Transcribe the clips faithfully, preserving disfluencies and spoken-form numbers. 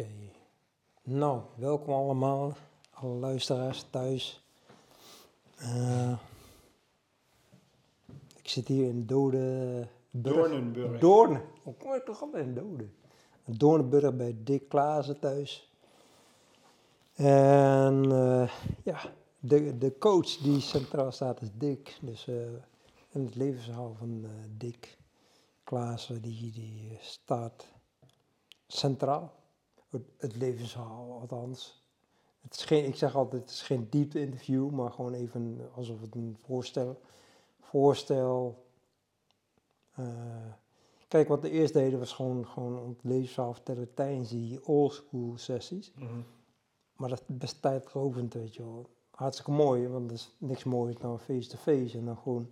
Oké, okay. Nou, welkom allemaal, alle luisteraars thuis. Uh, ik zit hier in dode... Doornenburg. Doorn. Hoe kom ik toch altijd in dode? Doornenburg bij Dick Klaassen thuis. En uh, ja, de, de coach die centraal staat is Dick. Dus uh, in het levensverhaal van uh, Dick Klaassen, die, die staat centraal. Het levensverhaal, althans. Het is geen, ik zeg altijd, het is geen diepte interview, maar gewoon even alsof het een voorstel... voorstel uh, kijk, wat de eerste deden was gewoon, gewoon om het levensverhaal vertellen tijdens die oldschool sessies. Mm-hmm. Maar dat is best tijdrovend, weet je wel. Hartstikke mooi, want er is niks moois dan face-to-face en dan gewoon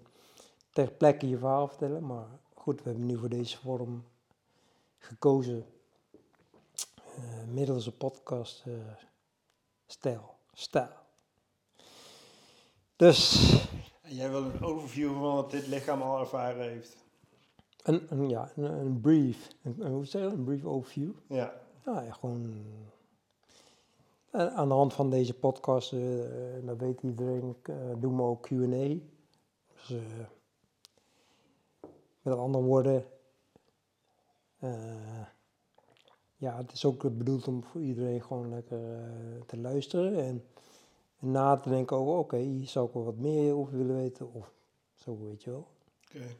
ter plekke je verhaal vertellen. Maar goed, we hebben nu voor deze vorm gekozen... Uh, middels een podcast uh, stijl. stijl. Dus... Jij wil een overview van wat dit lichaam al ervaren heeft. Een, een, ja, een, een brief. Een, een, hoe zeg je dat? Een brief overview. Ja. Nou ja, gewoon... Uh, aan de hand van deze podcast, uh, dat weet iedereen, uh, doen we ook Q en A. Dus, uh, met andere woorden... Uh, Ja, het is ook bedoeld om voor iedereen gewoon lekker uh, te luisteren en, en na te denken over, oké, okay, hier zou ik wel wat meer over willen weten, of zo, weet je wel. Oké. Okay.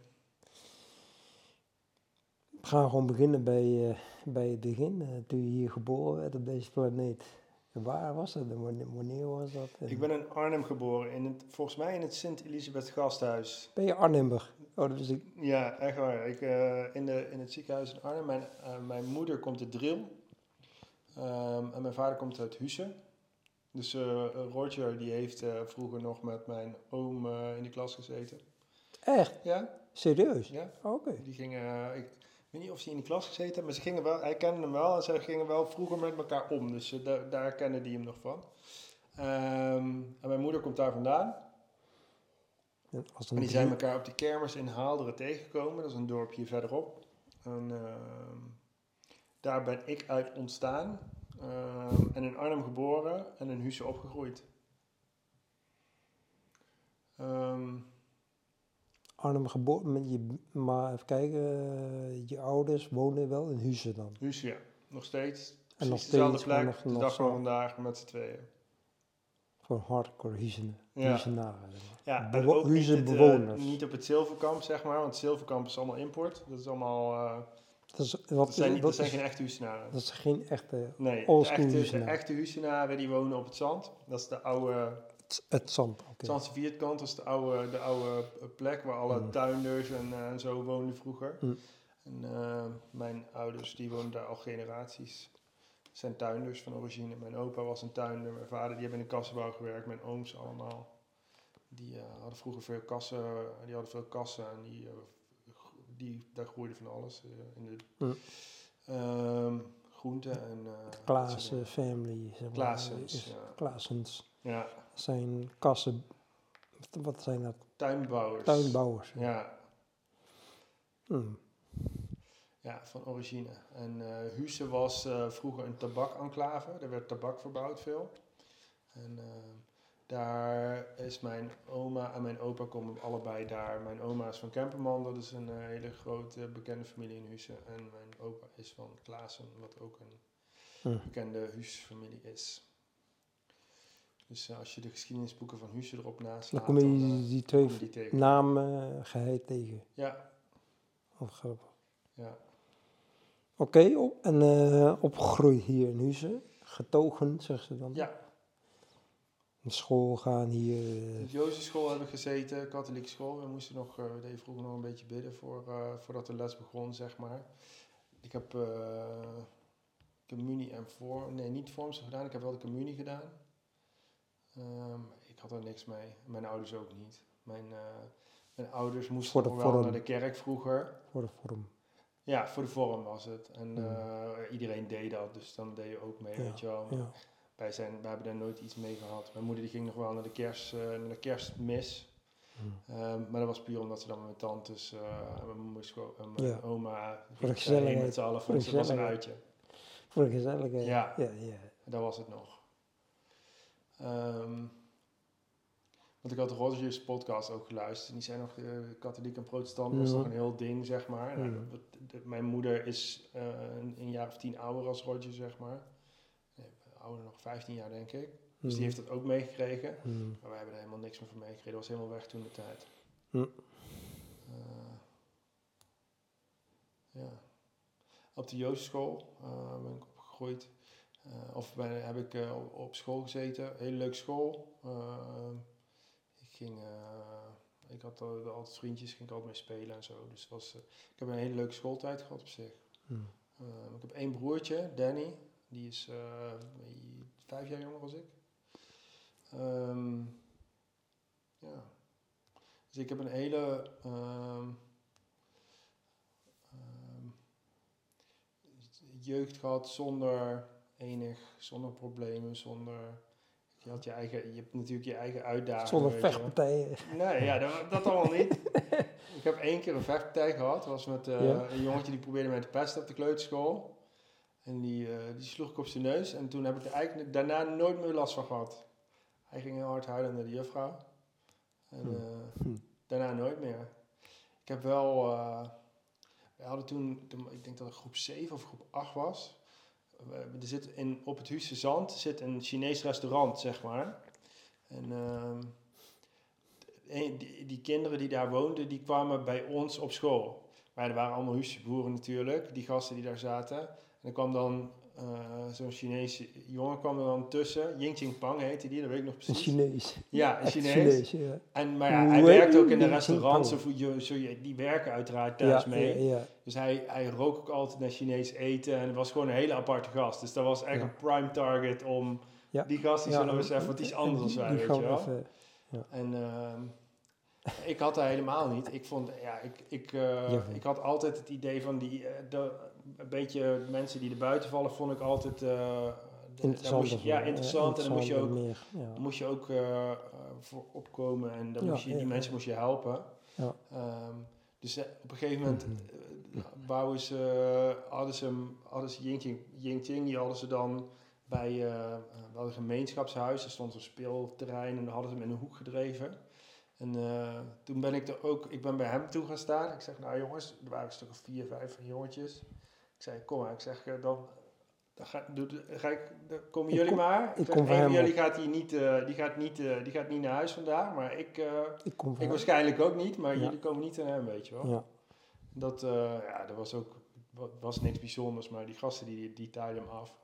We gaan gewoon beginnen bij, uh, bij het begin, uh, toen je hier geboren werd op deze planeet. En waar was dat en wanneer was dat? En ik ben in Arnhem geboren, in het, volgens mij in het Sint Elisabeth Gasthuis. Ben je Arnhemmer? Oh, dat is ik. Ja, echt waar. Ik, uh, in, de, in het ziekenhuis in Arnhem. Mijn, uh, mijn moeder komt uit Dril. Um, en mijn vader komt uit Husse. Dus uh, Roger die heeft uh, vroeger nog met mijn oom uh, in de klas gezeten. Echt? Ja. Serieus? Ja. Oh, oké. Okay. Die gingen... Uh, ik, Ik weet niet of ze in de klas gezeten hebben, maar ze gingen wel, hij kende hem wel en ze gingen wel vroeger met elkaar om. Dus uh, da- daar kende die hem nog van. Um, en mijn moeder komt daar vandaan. Ja, als en die zijn elkaar op de kermis in Haalderen tegengekomen. Dat is een dorpje verderop. En, uh, daar ben ik uit ontstaan. Uh, en in Arnhem geboren en in Huissen opgegroeid. Um, Arnhem geboren, met je, maar even kijken, uh, je ouders wonen wel in Huissen dan? Huissen, ja. Nog steeds. En nog steeds dezelfde plek, nog, de nog dag van vandaag met z'n tweeën. Voor hardcore Huissen, ja. Huisenaren. Ja, Bewo- ook Huissen niet, het, bewoners. Uh, niet op het Zilverkamp, zeg maar, want het Zilverkamp is allemaal import. Dat is allemaal... Uh, dat, is, wat, dat zijn, niet, dat dat is, zijn geen echte Huisenaren. Dat is geen echte... Nee, de echte, de echte Huisenaren die wonen op het Zand. Dat is de oude... Het Zand, oké. Okay. Zandse Vierkant is de oude, de oude plek waar alle mm. tuinders en uh, zo woonden vroeger. Mm. En, uh, mijn ouders die woonden daar al generaties. Zijn tuinders van origine. Mijn opa was een tuinder, mijn vader die hebben in de kassenbouw gewerkt, mijn ooms allemaal. Die uh, hadden vroeger veel kassen, die hadden veel kassen en die, uh, die daar groeide van alles. Uh, in de, mm. um, groenten en... Uh, Klaassen family. Zeg maar. Klaassens, ja. Klaassens. Ja. Zijn kassen, wat zijn dat? Tuinbouwers. Tuinbouwers. Ja. Ja, mm. ja van origine. En uh, Huissen was uh, vroeger een tabak-enclave. Er werd tabak verbouwd veel. En uh, daar is mijn oma en mijn opa komen allebei daar. Mijn oma is van Kemperman, dat is een uh, hele grote bekende familie in Huissen. En mijn opa is van Klaassen, wat ook een mm. bekende Huisse familie is. Dus als je de geschiedenisboeken van Huissen erop naast slaat, dan kom je die, die twee je die namen geheid tegen. Ja. Of grappig. Ja. Oké, okay, op, en uh, opgegroeid hier in Huissen. Getogen, zeggen ze dan. Ja. In school gaan hier... Uh, de Jozefschool hebben gezeten, katholieke school. We moesten nog, uh, we deden vroeger nog een beetje bidden voor, uh, voordat de les begon, zeg maar. Ik heb uh, communie en vorm... Nee, niet vormsel gedaan. Ik heb wel de communie gedaan. Um, ik had er niks mee. Mijn ouders ook niet. Mijn, uh, mijn ouders moesten nog wel naar de kerk vroeger. Voor de vorm. Ja, voor de vorm was het. En mm. uh, iedereen deed dat, dus dan deed je ook mee, ja, weet je wel. Ja. Wij, zijn, wij hebben daar nooit iets mee gehad. Mijn moeder die ging nog wel naar de, kerst, uh, naar de kerstmis. Mm. Um, maar dat was puur omdat ze dan met mijn tantes uh, en mijn, moeder, en mijn ja. oma... Voor de gezelligheid. Met z'n allen, voor het was een uitje. Voor de gezelligheid. Ja, ja, ja. Dat was het nog. Um, want ik had Roger's podcast ook geluisterd. En die zijn nog uh, katholiek en protestant. Dat was nog een heel ding, zeg maar. Nou, dat, dat, mijn moeder is uh, een, een jaar of tien ouder als Roger, zeg maar. Nee, ouder nog vijftien jaar, denk ik. Dus die heeft dat ook meegekregen. Mm. Maar wij hebben er helemaal niks meer van meegekregen. Dat was helemaal weg toen de tijd. Mm. Uh, ja. Op de Joostschool uh, ben ik opgegroeid. Uh, of ben, heb ik uh, op, op school gezeten. Hele leuke school. Uh, ik, ging, uh, ik had uh, altijd vriendjes, ging ik altijd mee spelen en zo. Dus was, uh, ik heb een hele leuke schooltijd gehad op zich. Mm. Uh, ik heb één broertje, Danny. Die is uh, vijf jaar jonger dan ik. Um, ja. Dus ik heb een hele um, um, jeugd gehad zonder enig, zonder problemen, zonder... Je had je eigen, je hebt natuurlijk je eigen uitdagingen. Zonder vechtpartijen. Nee, ja, dat, dat allemaal niet. Ik heb één keer een vechtpartij gehad. Dat was met uh, ja. een jongetje die probeerde mij te pesten op de kleuterschool. En die, uh, die sloeg ik op zijn neus. En toen heb ik er eigenlijk daarna nooit meer last van gehad. Hij ging heel hard huilen naar de juffrouw. En uh, hm. daarna nooit meer. Ik heb wel... Uh, we hadden toen... Ik denk dat het groep zeven of groep acht was. Uh, er zit in, op het Husse Zand zit een Chinees restaurant, zeg maar. En... Uh, die, die kinderen die daar woonden, die kwamen bij ons op school. Maar er waren allemaal Husse boeren natuurlijk. Die gasten die daar zaten... En er kwam dan uh, zo'n Chinese jongen kwam er dan tussen. Ying Qingpang heette die, dat weet ik nog precies. Een Chinees. Ja, een Chinees. Chinees ja. En, maar ja, hij werkte ook in een restaurant. Zo, zo, die werken uiteraard thuis ja, mee. Ja, ja. Dus hij, hij rook ook altijd naar Chinees eten. En het was gewoon een hele aparte gast. Dus dat was echt ja. een prime target om... Ja. Die gast die ja, zou nog eens even wat iets anders als wij, weet je wel. Even, ja. En uh, ik had dat helemaal niet. Ik vond, ja, ik, ik, uh, ja, ik had altijd het idee van die... Uh, de, Een beetje mensen die er buiten vallen, vond ik altijd uh, de, interessant, moest je, ja, interessant. Ja, interessant. En dan moest je ook, meer, ja. moest je ook uh, voor opkomen en dan ja, moest je, die ja, mensen ja. moest je helpen. Ja. Um, dus uh, op een gegeven moment uh, bouwen ze, uh, hadden ze, hadden ze Ying Qingpang, die hadden ze dan bij uh, een gemeenschapshuis. Er stond een speelterrein en dan hadden ze hem in een hoek gedreven. En uh, toen ben ik er ook, ik ben bij hem toe gaan staan. Ik zeg, nou jongens, er waren een stuk of vier, vijf jongetjes. Ik zei, kom maar. Ik zeg, dan, dan, ga, dan, ga ik, dan komen jullie kom, maar. Ik ik zeg, een van jullie gaat hier niet, uh, die gaat niet, uh, die gaat niet naar huis vandaag. Maar ik, uh, ik, kom ik waarschijnlijk ook niet. Maar ja. jullie komen niet aan hem, weet je wel. Ja. Dat, uh, ja, dat was ook was niks bijzonders. Maar die gasten, die, die taaiden hem af.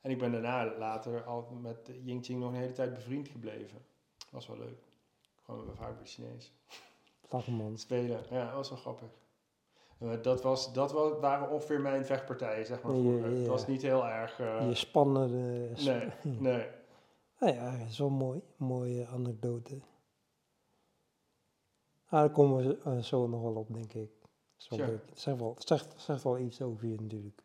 En ik ben daarna later al met Ying Qing nog een hele tijd bevriend gebleven. Dat was wel leuk. Gewoon vaak bij de Chinees. Vakman. Spelen. Ja, dat was wel grappig. Dat, was, dat was, waren ongeveer mijn vechtpartijen, zeg maar. Ja, ja. Het was niet heel erg... Uh... Je spannen de... Nee, ja. nee. Nou ja, dat is wel mooi. Mooie anekdote. Ah, daar komen we zo nog wel op, denk ik. Zo sure. Het zegt wel, zegt, zegt wel iets over je natuurlijk.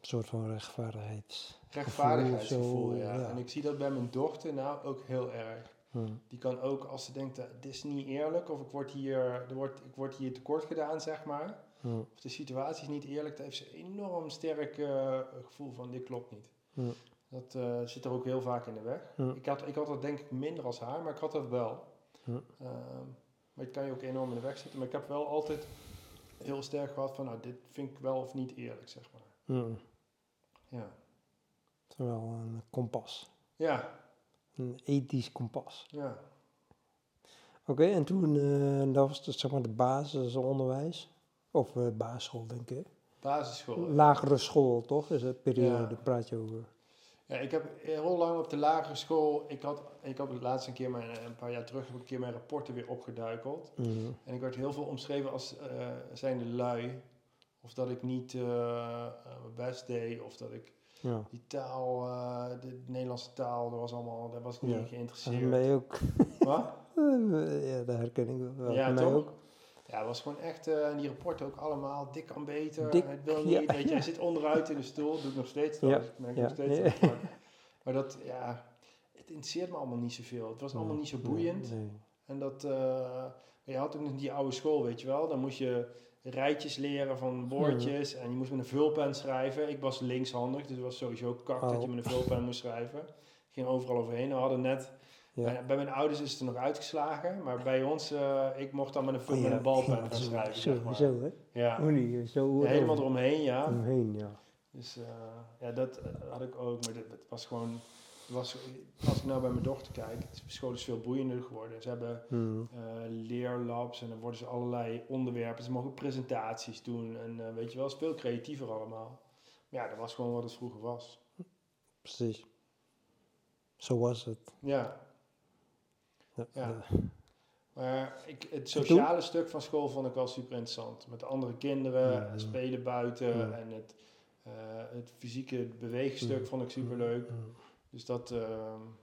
Een soort van rechtvaardigheids... Rechtvaardigheidsgevoel, ja. ja. En ik zie dat bij mijn dochter nou ook heel erg. Hmm. Die kan ook, als ze denkt, dit is niet eerlijk, of ik word hier, er wordt, ik word hier tekort gedaan, zeg maar. Hmm. Of de situatie is niet eerlijk, daar heeft ze een enorm sterk uh, gevoel van, dit klopt niet. Hmm. Dat uh, zit er ook heel vaak in de weg. Hmm. Ik, had, ik had dat denk ik minder als haar, maar ik had dat wel. Hmm. Uh, maar het kan je ook enorm in de weg zitten. Maar ik heb wel altijd heel sterk gehad van, nou, dit vind ik wel of niet eerlijk, zeg maar. Hmm. Ja. Het is wel een kompas. Ja. Een ethisch kompas. Ja. Oké, okay, en toen, uh, dat was dus, zeg maar, de basisonderwijs. Of uh, basisschool, denk ik. Basisschool. Lagere school, toch? Is dat periode, daar ja. praat je over. Ja, ik heb heel lang op de lagere school... Ik had, ik had laatst een keer, mijn, een paar jaar terug... heb ik een keer mijn rapporten weer opgeduikeld. Mm-hmm. En ik werd heel veel omschreven als uh, zijnde lui. Of dat ik niet uh, mijn best deed, of dat ik... Ja. Die taal, uh, de Nederlandse taal, dat was allemaal, daar was ik niet ja. in geïnteresseerd. En mij ook. Wat? Ja, daar herken ik wel. Ja, mij toch? Ook. Ja, het was gewoon echt, uh, die rapporten ook allemaal, dik kan beter, dik, het wil ja. niet, weet je, hij zit onderuit in de stoel, doet nog steeds dat, ja. dus ik merk ja. nog steeds dat. Ja. Maar, maar dat, ja, het interesseert me allemaal niet zoveel, het was nee. allemaal niet zo boeiend. Nee. En dat, uh, je had ook nog die oude school, weet je wel, dan moest je... rijtjes leren van woordjes. Mm. En je moest met een vulpen schrijven. Ik was linkshandig, dus het was sowieso kak oh. dat je met een vulpen moest schrijven. Ik ging overal overheen. We hadden net... Ja. Bij, bij mijn ouders is het er nog uitgeslagen, maar bij ons, uh, ik mocht dan met een, oh, ja. met een balpen ja, gaan schrijven. Zo, zeg maar. Zo hè? Ja. Oh, nee, zo, ja, helemaal eromheen, ja. Omheen, ja. Dus uh, ja, dat uh, had ik ook, maar het was gewoon... Was, als ik nou bij mijn dochter kijk, de school is veel boeiender geworden. Ze hebben mm. uh, leerlabs en dan worden ze allerlei onderwerpen. Ze mogen presentaties doen en uh, weet je wel, het is veel creatiever allemaal. Maar ja, dat was gewoon wat het vroeger was. Precies. Zo was het. Ja. Ja. ja. Maar ik, het sociale stuk van school vond ik wel super interessant. Met de andere kinderen, ja, ja. spelen buiten ja. en het, uh, het fysieke beweegstuk ja. vond ik super leuk. Ja. Dus dat, uh,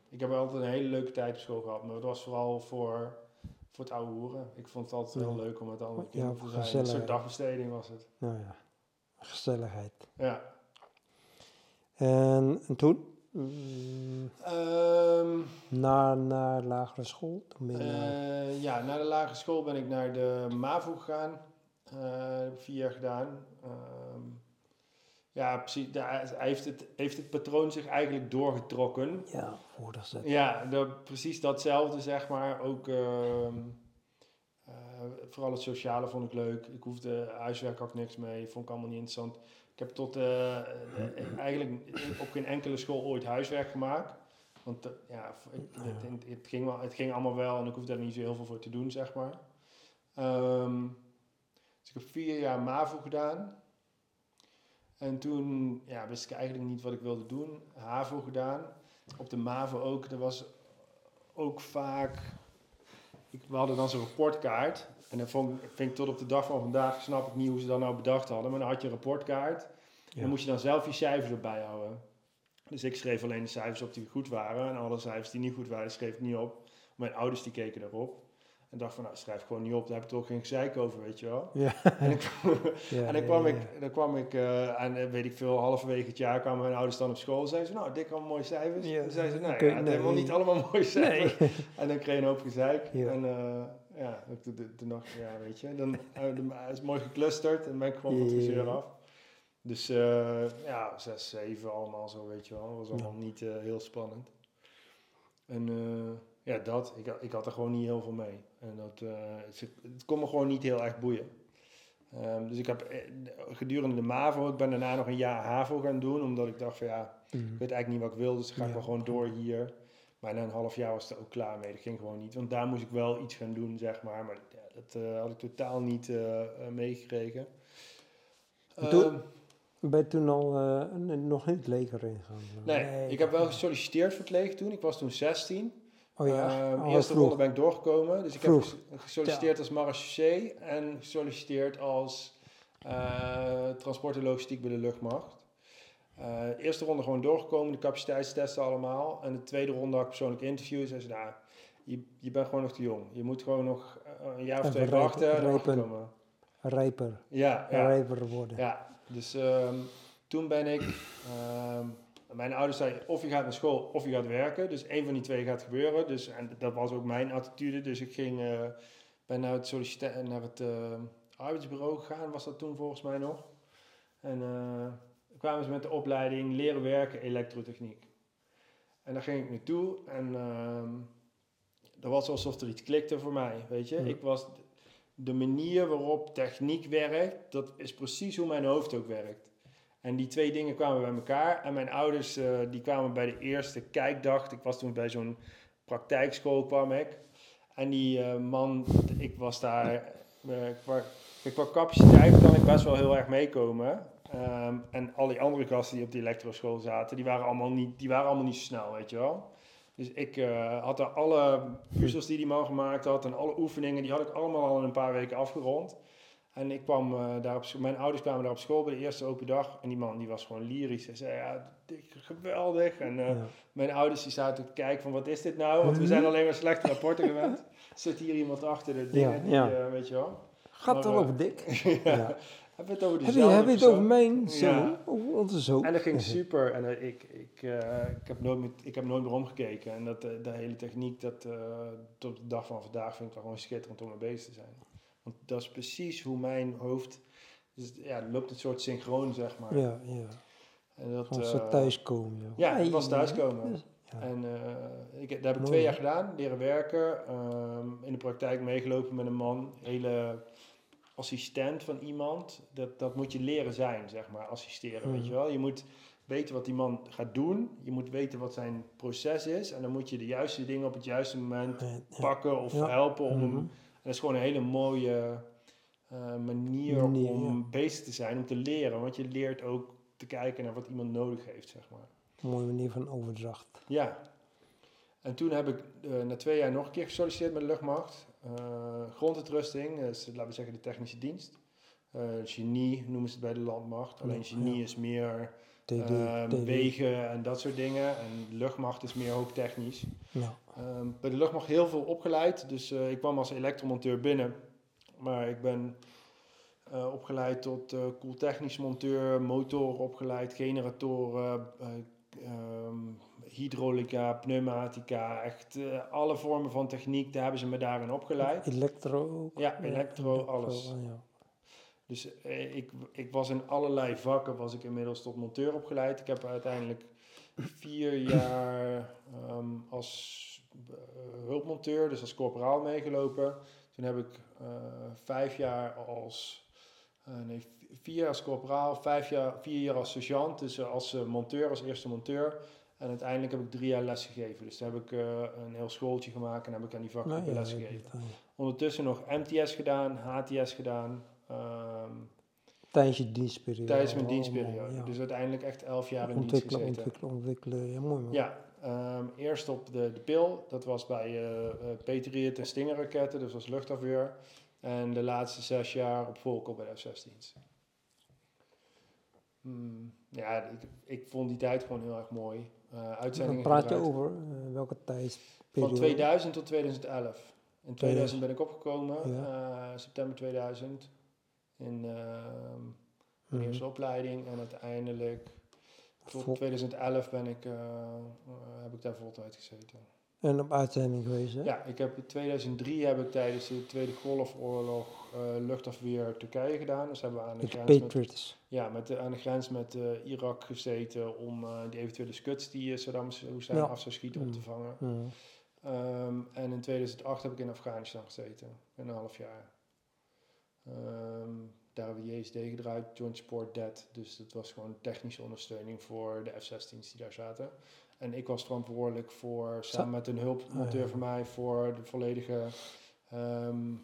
ik heb altijd een hele leuke tijd op school gehad, maar dat was vooral voor, voor het oude hoeren. Ik vond het altijd heel ja. leuk om met andere kinderen ja, te zijn. Een soort dagbesteding was het. Nou ja, gezelligheid. Ja. En, en toen? Mm, um, naar, naar de lagere school? Dan ben je uh, naar... Ja, naar de lagere school ben ik naar de MAVO gegaan. Uh, heb ik vier jaar gedaan. Um, Ja, precies. Hij heeft het, heeft het patroon zich eigenlijk doorgetrokken. Ja, hoe dat zit. Ja, de, precies datzelfde, zeg maar. Ook uh, uh, vooral het sociale vond ik leuk. Ik hoefde huiswerk, had niks mee. Vond ik allemaal niet interessant. Ik heb tot uh, uh, eigenlijk op geen enkele school ooit huiswerk gemaakt. Want uh, ja, ik, het, het, ging wel, het ging allemaal wel en ik hoefde daar niet zo heel veel voor te doen, zeg maar. Um, dus ik heb vier jaar MAVO gedaan. En toen ja, wist ik eigenlijk niet wat ik wilde doen. HAVO gedaan. Op de MAVO ook. Er was ook vaak... Ik, we hadden dan zo'n rapportkaart. En dat vond, vind ik tot op de dag van vandaag... Snap ik niet hoe ze dat nou bedacht hadden. Maar dan had je een rapportkaart. En ja. dan moest je dan zelf je cijfers erbij houden. Dus ik schreef alleen de cijfers op die goed waren. En alle cijfers die niet goed waren, schreef ik niet op. Mijn ouders die keken daarop. En dacht van, nou, schrijf gewoon niet op. Daar heb ik toch geen gezeik over, weet je wel. Ja. En, ik, ja, en dan kwam ja, ja. ik, dan kwam ik uh, aan, weet ik veel, halverwege het jaar kwamen mijn ouders dan op school. En zeiden ze, nou, Dick, allemaal mooie cijfers. Ja. En zeiden ze, nou, okay, ja, nee, het helemaal nee. niet allemaal mooie cijfers. Nee. En dan kreeg je een hoop gezeik. Ja. En uh, ja, toen dacht ik, ja, weet je. Dan uh, is mooi geclusterd en ben ik gewoon van het gezeur af. Dus uh, ja, zes, zeven allemaal zo, weet je wel. Dat was allemaal ja. niet uh, heel spannend. En... Uh, Ja, dat. Ik, ik had er gewoon niet heel veel mee. En dat, uh, het, het kon me gewoon niet heel erg boeien. Um, dus ik heb eh, gedurende de MAVO, ik ben daarna nog een jaar HAVO gaan doen. Omdat ik dacht van ja, mm-hmm. ik weet eigenlijk niet wat ik wil. Dus dan ga ja. ik wel gewoon door hier. Maar na een half jaar was het er ook klaar mee. Dat ging gewoon niet. Want daar moest ik wel iets gaan doen, zeg maar. Maar ja, dat uh, had ik totaal niet uh, uh, meegekregen. Toen um, ben je toen al uh, nog niet het leger ingegaan? Nee, nee, ik heb wel gesolliciteerd voor het leger toen. Ik was toen zestien. Oh ja, um, eerste vroeg. ronde ben ik doorgekomen. Dus ik vroeg. heb gesolliciteerd ja. als marechaussee en gesolliciteerd als uh, transport en logistiek bij de luchtmacht. Uh, eerste ronde gewoon doorgekomen, de capaciteitstesten allemaal. En de tweede ronde had ik persoonlijk interviews. En zei nou, je, je bent gewoon nog te jong. Je moet gewoon nog een jaar of twee wachten. Rijpen, rijper. Ja, ja. Rijper worden. Ja, dus um, toen ben ik... Um, Mijn ouders zeiden, of je gaat naar school of je gaat werken. Dus één van die twee gaat gebeuren. Dus, en dat was ook mijn attitude. Dus ik ging, uh, ben naar het, sollicita- naar het uh, arbeidsbureau gegaan. Was dat toen volgens mij nog. En uh, kwamen ze met de opleiding leren werken elektrotechniek. En daar ging ik naartoe. En uh, dat was alsof er iets klikte voor mij. Weet je, ja. ik was de manier waarop techniek werkt. Dat is precies hoe mijn hoofd ook werkt. En die twee dingen kwamen bij elkaar. En mijn ouders uh, die kwamen bij de eerste kijkdag. Ik was toen bij zo'n praktijkschool kwam ik. En die uh, man, ik was daar... Uh, qua, qua capaciteit kan ik best wel heel erg meekomen. Um, en al die andere gasten die op die elektroschool zaten... Die waren allemaal niet, die waren allemaal niet zo snel, weet je wel. Dus ik uh, had daar alle puzzels die die man gemaakt had... En alle oefeningen, die had ik allemaal al in een paar weken afgerond... En ik kwam uh, daar op school, mijn ouders kwamen daar op school bij de eerste open dag. En die man die was gewoon lyrisch. Hij zei, ja, geweldig. En uh, ja. mijn ouders die zaten te kijken van, wat is dit nou? Want we zijn alleen maar slechte rapporten gewend. Zit hier iemand achter de dingen? Ja, die, ja. Uh, weet je wel. Gaat maar, er over, Dick? ja. ja. Heb je het over de heb je, heb je het over mijn zoon? Ja. En dat ging super. En uh, ik, ik, uh, ik, heb nooit meer, ik heb nooit meer omgekeken. En dat, uh, de hele techniek, dat uh, tot de dag van vandaag vind ik wel gewoon schitterend om mee bezig te zijn. Want dat is precies hoe mijn hoofd... Dus, ja, het loopt een soort synchroon, zeg maar. Ja, ja. En dat, als ze uh, thuiskomen. Joh. Ja, het was thuiskomen. Ja. En uh, ik, dat heb ik Mooi, twee jaar gedaan, leren werken. Um, in de praktijk meegelopen met een man, hele assistent van iemand. Dat, dat moet je leren zijn, zeg maar, assisteren, mm. weet je wel. Je moet weten wat die man gaat doen. Je moet weten wat zijn proces is. En dan moet je de juiste dingen op het juiste moment ja. pakken of ja. helpen. Om, mm-hmm. En dat is gewoon een hele mooie uh, manier nee, om ja. bezig te zijn, om te leren. Want je leert ook te kijken naar wat iemand nodig heeft, zeg maar. Een mooie manier van overdracht. Ja. En toen heb ik uh, na twee jaar nog een keer gesolliciteerd met de luchtmacht. Uh, gronduitrusting, dus, laten we zeggen de technische dienst. Uh, genie noemen ze het bij de landmacht. Alleen genie ja. is meer uh, wegen en dat soort dingen. En de luchtmacht is meer hoogtechnisch. Ja. Uh, bij de luchtmacht heel veel opgeleid. Dus uh, ik kwam als elektromonteur binnen. Maar ik ben... Uh, opgeleid tot uh, koeltechnisch monteur, motoren opgeleid, generatoren, uh, um, hydraulica, pneumatica, echt uh, alle vormen van techniek, daar hebben ze me daarin opgeleid. Elektro? Ja, elektro, elektro alles. Ja. Dus uh, ik, ik was in allerlei vakken, was ik inmiddels tot monteur opgeleid. Ik heb uiteindelijk vier jaar um, als uh, hulpmonteur, dus als corporaal meegelopen. Toen heb ik uh, vijf jaar als... Uh, nee, vier jaar als corporaal, vijf jaar, vier jaar als sergeant, dus als uh, monteur, als eerste monteur. En uiteindelijk heb ik drie jaar lesgegeven. Dus daar heb ik uh, een heel schooltje gemaakt en heb ik aan die vakgroepen nou, ja, lesgegeven. Ja, ja. Ondertussen nog M T S gedaan, H T S gedaan. Um, Tijdens je dienstperiode. Tijdens mijn oh, dienstperiode. Man, ja. Dus uiteindelijk echt elf jaar in dienst gezeten. Ontwikkelen, ontwikkelen, ja mooi man. Ja, um, eerst op de, de Pil, dat was bij uh, P drieën en Stinger-raketten, dus als luchtafweer. En de laatste zes jaar op Volkel bij de F zestien's. Hmm, ja, ik, ik vond die tijd gewoon heel erg mooi. Uh, uitzendingen praat je gebruikt. Over uh, welke tijdsperiode? Van tweeduizend tot tweeduizend elf. In tweeduizend ben ik opgekomen, ja. uh, september tweeduizend. In uh, mijn hmm. eerste opleiding. En uiteindelijk tot Vol- tweeduizend elf ben ik, uh, uh, heb ik daar voltijd gezeten. En op uitzending geweest, hè? Ja, ik heb in tweeduizend drie heb ik tijdens de Tweede Golfoorlog uh, luchtafweer Turkije gedaan. Dus hebben we aan de, grens met, ja, met de, aan de grens met uh, Irak gezeten om uh, die eventuele scuds die uh, Saddam Hussein ja. af zou schieten mm. op te vangen. Mm. Um, en in tweeduizend acht heb ik in Afghanistan gezeten, een half jaar. Um, daar hebben we J S D gedraaid, Joint Support Dead. Dus dat was gewoon technische ondersteuning voor de F zestien's die daar zaten. En ik was verantwoordelijk voor, samen met een hulpmonteur van mij, voor de volledige um,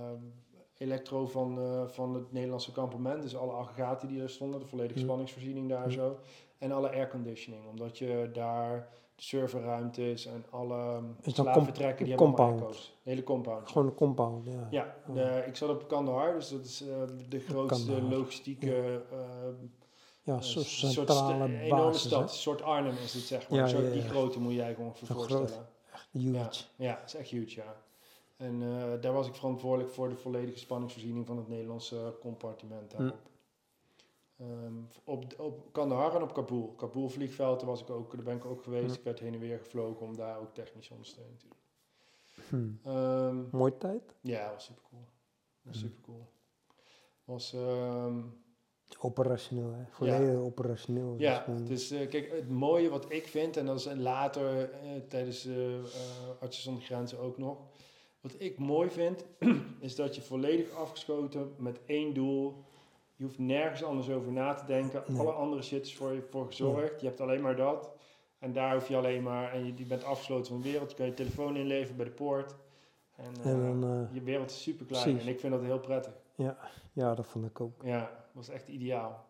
um, elektro van, uh, van het Nederlandse kampement. Dus alle aggregaten die er stonden, de volledige mm. spanningsvoorziening daar mm. zo. En alle airconditioning, omdat je daar de serverruimtes en alle slaapvertrekken, die hebben allemaal airco's. De hele compound. Gewoon een compound, ja. Ja, de, ik zat op Kandahar, dus dat is uh, de grootste Kandahar. logistieke... Uh, Ja, een soort centrale st- enorme basis, stad, een soort Arnhem is het, zeg maar. Ja, soort, ja, ja. Die grootte moet jij gewoon voor voorstellen. Groot. Echt huge. Ja, ja, is echt huge, ja. En uh, daar was ik verantwoordelijk voor de volledige spanningsvoorziening van het Nederlandse compartiment daarop. Mm. Um, op, op Kandahar en op Kabul. Kabul vliegveld, daar, was ik ook, daar ben ik ook geweest. Mm. Ik werd heen en weer gevlogen om daar ook technische ondersteuning te doen. Mm. Um, Mooie tijd? Ja, dat was supercool. Dat was mm. supercool. was... Um, Operationeel, hè? Volledig ja. operationeel. Ja, dus uh, kijk, het mooie wat ik vind, en dat is later uh, tijdens uh, uh, Artsen zonder Grenzen ook nog. Wat ik mooi vind, is dat je volledig afgeschoten met één doel. Je hoeft nergens anders over na te denken. Nee. Alle andere shit is voor je voor gezorgd. Ja. Je hebt alleen maar dat. En daar hoef je alleen maar, en je, je bent afgesloten van de wereld. Je kan je telefoon inleveren bij de poort. En, uh, en dan, uh, je wereld is super klein. Precies. En ik vind dat heel prettig. Ja, ja, dat vond ik ook. Ja. Dat was echt ideaal.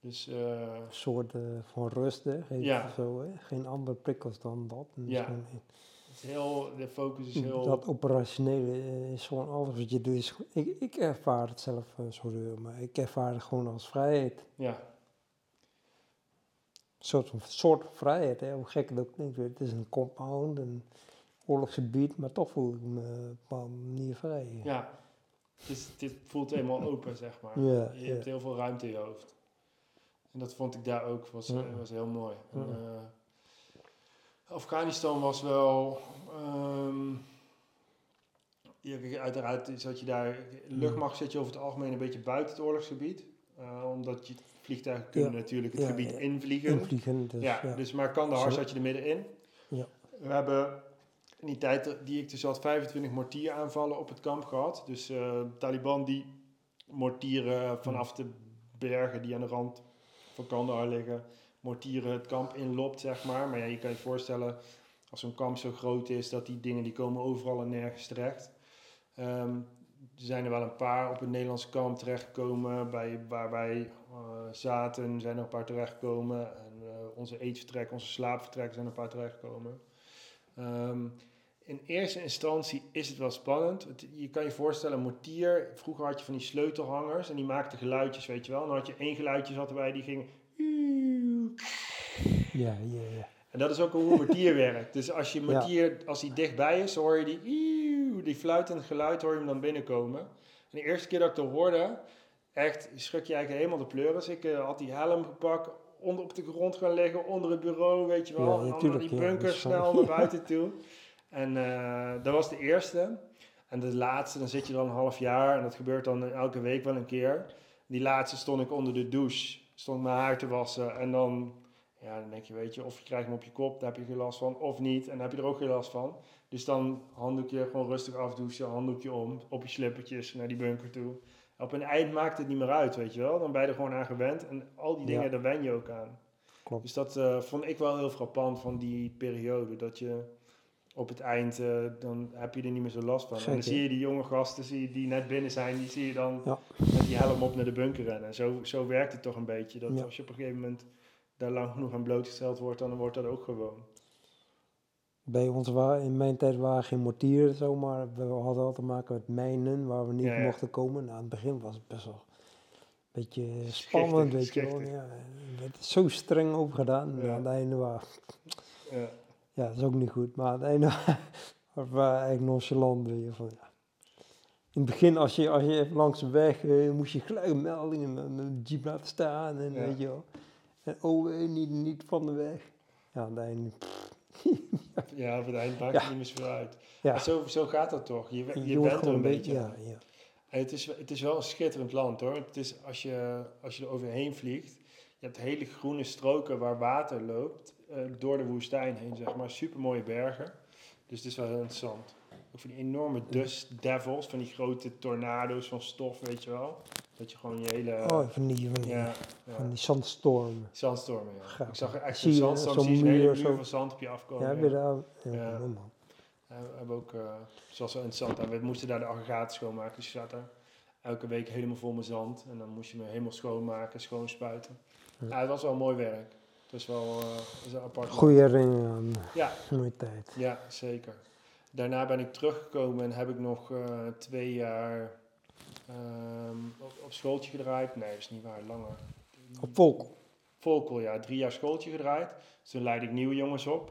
Dus, uh, een soort uh, van rust, hè? Geen, ja. zo, hè? Geen andere prikkels dan dat. En ja. Gewoon, het is heel, de focus is heel... Dat operationele is gewoon alles wat je doet. Is, ik, ik ervaar het zelf, uh, sorry, maar ik ervaar het gewoon als vrijheid. Ja. Een soort van soort vrijheid, hè? Hoe gek het ook klinkt. Het is een compound, een oorlogsgebied, maar toch voel ik me op een bepaalde manier vrij. Ja. Dus dit voelt helemaal open, zeg maar. Yeah, je yeah. hebt heel veel ruimte in je hoofd. En dat vond ik daar ook, was, mm. was heel mooi. Mm. En, uh, Afghanistan was wel... Um, Ja, uiteraard zat je daar, luchtmacht zit je over het algemeen een beetje buiten het oorlogsgebied. Uh, omdat je vliegtuigen kunnen ja. natuurlijk het ja, gebied ja. invliegen. invliegen dus, ja, ja. dus maar Kandahar zat je er middenin. Ja. We hebben in die tijd die ik er zat vijfentwintig mortieraanvallen op het kamp gehad. Dus uh, Taliban die mortieren vanaf de bergen die aan de rand van Kandahar liggen. Mortieren het kamp inlopt, zeg maar. Maar ja, je kan je voorstellen, als zo'n kamp zo groot is, dat die dingen die komen overal en nergens terecht. Um, er zijn er wel een paar op het Nederlandse kamp terechtgekomen. Bij, waar wij uh, zaten zijn er een paar terechtgekomen. En, uh, onze eetvertrek, onze slaapvertrek zijn er een paar terechtgekomen. Um, in eerste instantie is het wel spannend. Het, je kan je voorstellen, mortier. Vroeger had je van die sleutelhangers en die maakten geluidjes, weet je wel. En dan had je één geluidje zat erbij die ging... Ja, ja, ja. En dat is ook hoe mortier werkt. Dus als je mortier, ja. als die dichtbij is, hoor je die... Die fluitend geluid hoor je hem dan binnenkomen. En de eerste keer dat ik dat hoorde, echt schrik je eigenlijk helemaal de pleuris. Ik uh, had die helm gepakt, onder op de grond gaan liggen, onder het bureau, weet je wel. Ja, ja, tuurlijk, die bunker ja, snel naar buiten toe. En uh, dat was de eerste. En de laatste, dan zit je dan een half jaar en dat gebeurt dan elke week wel een keer. Die laatste stond ik onder de douche, stond mijn haar te wassen en dan... Ja, dan denk je, weet je, of je krijgt hem op je kop, daar heb je geen last van, of niet. En daar heb je er ook geen last van. Dus dan handdoekje gewoon rustig afdouchen, handdoekje om, op je slippertjes naar die bunker toe. Op een eind maakt het niet meer uit, weet je wel. Dan ben je er gewoon aan gewend. En al die dingen, ja. daar wen je ook aan. Klopt. Dus dat uh, vond ik wel heel frappant van die periode. Dat je op het eind, uh, dan heb je er niet meer zo last van. Zeker. En dan zie je die jonge gasten zie je, die net binnen zijn, die zie je dan ja. met die helm op naar de bunker rennen. En zo, zo werkt het toch een beetje. Dat ja. als je op een gegeven moment... daar lang genoeg aan blootgesteld wordt, dan wordt dat ook gewoon. Bij ons, waren, in mijn tijd, waren geen mortieren zomaar. We hadden al te maken met mijnen, waar we niet ja, ja. mochten komen. Nou, aan het begin was het best wel een beetje spannend, schichtig, weet schichtig. je wel. Ja, er werd zo streng opgedaan. Ja. Aan het einde waren... Ja. ja, dat is ook niet goed, maar aan het einde waren we eigenlijk nonchalant. Van, ja. In het begin, als je, als je langs de weg, eh, moest je gelijk een melding en de jeep laten staan, en, ja. weet je wel. En oh, niet, niet van de weg. Ja, aan het eind... ja. ja, op het eind maakt het ja. niet meer zoveel uit. Ja. Zo, zo gaat dat toch. Je, je, je bent er een beetje. Ja, ja. En het, is, het is wel een schitterend land, hoor. Het is, als, je, als je er overheen vliegt... Je hebt hele groene stroken waar water loopt. Uh, door de woestijn heen, zeg maar. Supermooie bergen. Dus het is wel heel interessant. Ook van die enorme dust devils. Van die grote tornado's van stof, weet je wel. Dat je gewoon je hele... Oh, van die, van die, ja, ja. Van die zandstormen. Zandstormen, ja. Gaaf. Ik zag echt een zandstorm, zie je een hele muur van zand op je afkomen. Ja, heb je daar... Ja, ja. ja man. Ja, we hebben ook... Uh, zoals we in het zand... We moesten daar de aggregaten schoonmaken. Dus je zat daar elke week helemaal vol met zand. En dan moest je me helemaal schoonmaken, schoonspuiten. Ja. ja, het was wel mooi werk. Het was wel uh, is een apart... Goeie herinnering aan ja. mooie tijd. Ja, zeker. Daarna ben ik teruggekomen en heb ik nog uh, twee jaar... Um, op, op schooltje gedraaid. Nee, dat is niet waar. Langer. Op Volkel? Volkel, ja. Drie jaar schooltje gedraaid. Dus toen leid ik nieuwe jongens op.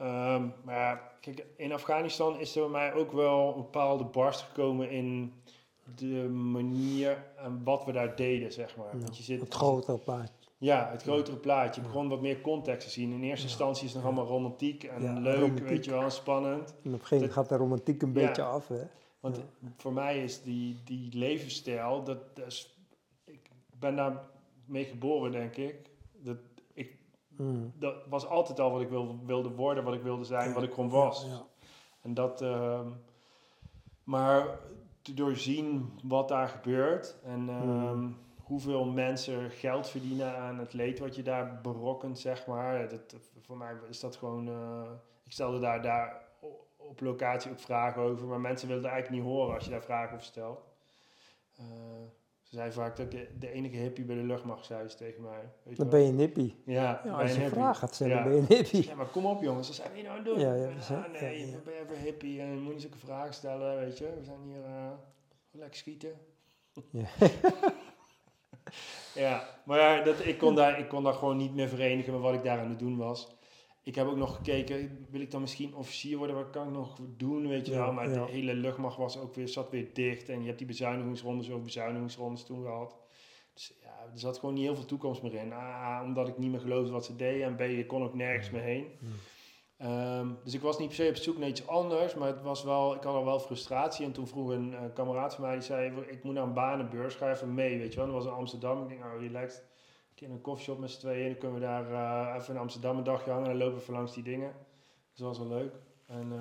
Um, maar ja, kijk, in Afghanistan is er bij mij ook wel een bepaalde barst gekomen in de manier en wat we daar deden, zeg maar. Ja, want je zit, het grotere plaatje. Ja, het grotere ja. plaatje. Je begon wat meer context te zien. In eerste ja. instantie is het nog ja. allemaal romantiek en ja, leuk, romantiek. weet je wel, en spannend. En op een gegeven moment gaat de romantiek een ja. beetje af, hè? Want ja. voor mij is die, die levensstijl, dat, dat is, ik ben daar mee geboren, denk ik. Dat, ik mm. dat was altijd al wat ik wilde, wilde worden, wat ik wilde zijn, ja. wat ik gewoon was. Ja, ja. En dat, uh, maar te doorzien wat daar gebeurt en uh, mm. hoeveel mensen geld verdienen aan het leed wat je daar berokkent, zeg maar. Dat, voor mij is dat gewoon, uh, ik stelde daar... daar op locatie ook vragen over, maar mensen willen het eigenlijk niet horen als je daar vragen over stelt. Uh, ze zei vaak dat ik de, de enige hippie bij de luchtmacht zei tegen mij. Weet dan wel. Ben je een hippie. Ja, ja, als je een vraag gaat stellen, ja. ben je een hippie. Ja, maar kom op jongens, wat zijn we nou aan het doen? Ja, ja, ja, ah, nee, ja, ja. ben je even hippie en je moet niet zulke vragen stellen, weet je. We zijn hier uh, lekker schieten. Ja. ja, maar ja, dat, ik, kon daar, ik kon daar gewoon niet meer verenigen met wat ik daar aan het doen was. Ik heb ook nog gekeken, wil ik dan misschien officier worden? Wat kan ik nog doen, weet je ja, wel? Maar ja. de hele luchtmacht was ook weer, zat weer dicht. En je hebt die bezuinigingsrondes over bezuinigingsrondes toen gehad. Dus ja, er zat gewoon niet heel veel toekomst meer in. A, omdat ik niet meer geloofde wat ze deden. En B, je kon ook nergens meer heen. Um, dus ik was niet per se op zoek naar iets anders, maar het was wel, ik had al wel frustratie. En toen vroeg een uh, kameraad van mij, die zei, ik moet naar een banenbeurs, ga even mee, weet je wel. Dat was in Amsterdam, ik denk, oh relaxed, een keer in een koffieshop met z'n tweeën, dan kunnen we daar uh, even in Amsterdam een dagje hangen en dan lopen we even langs die dingen. Dus dat was wel leuk. En uh,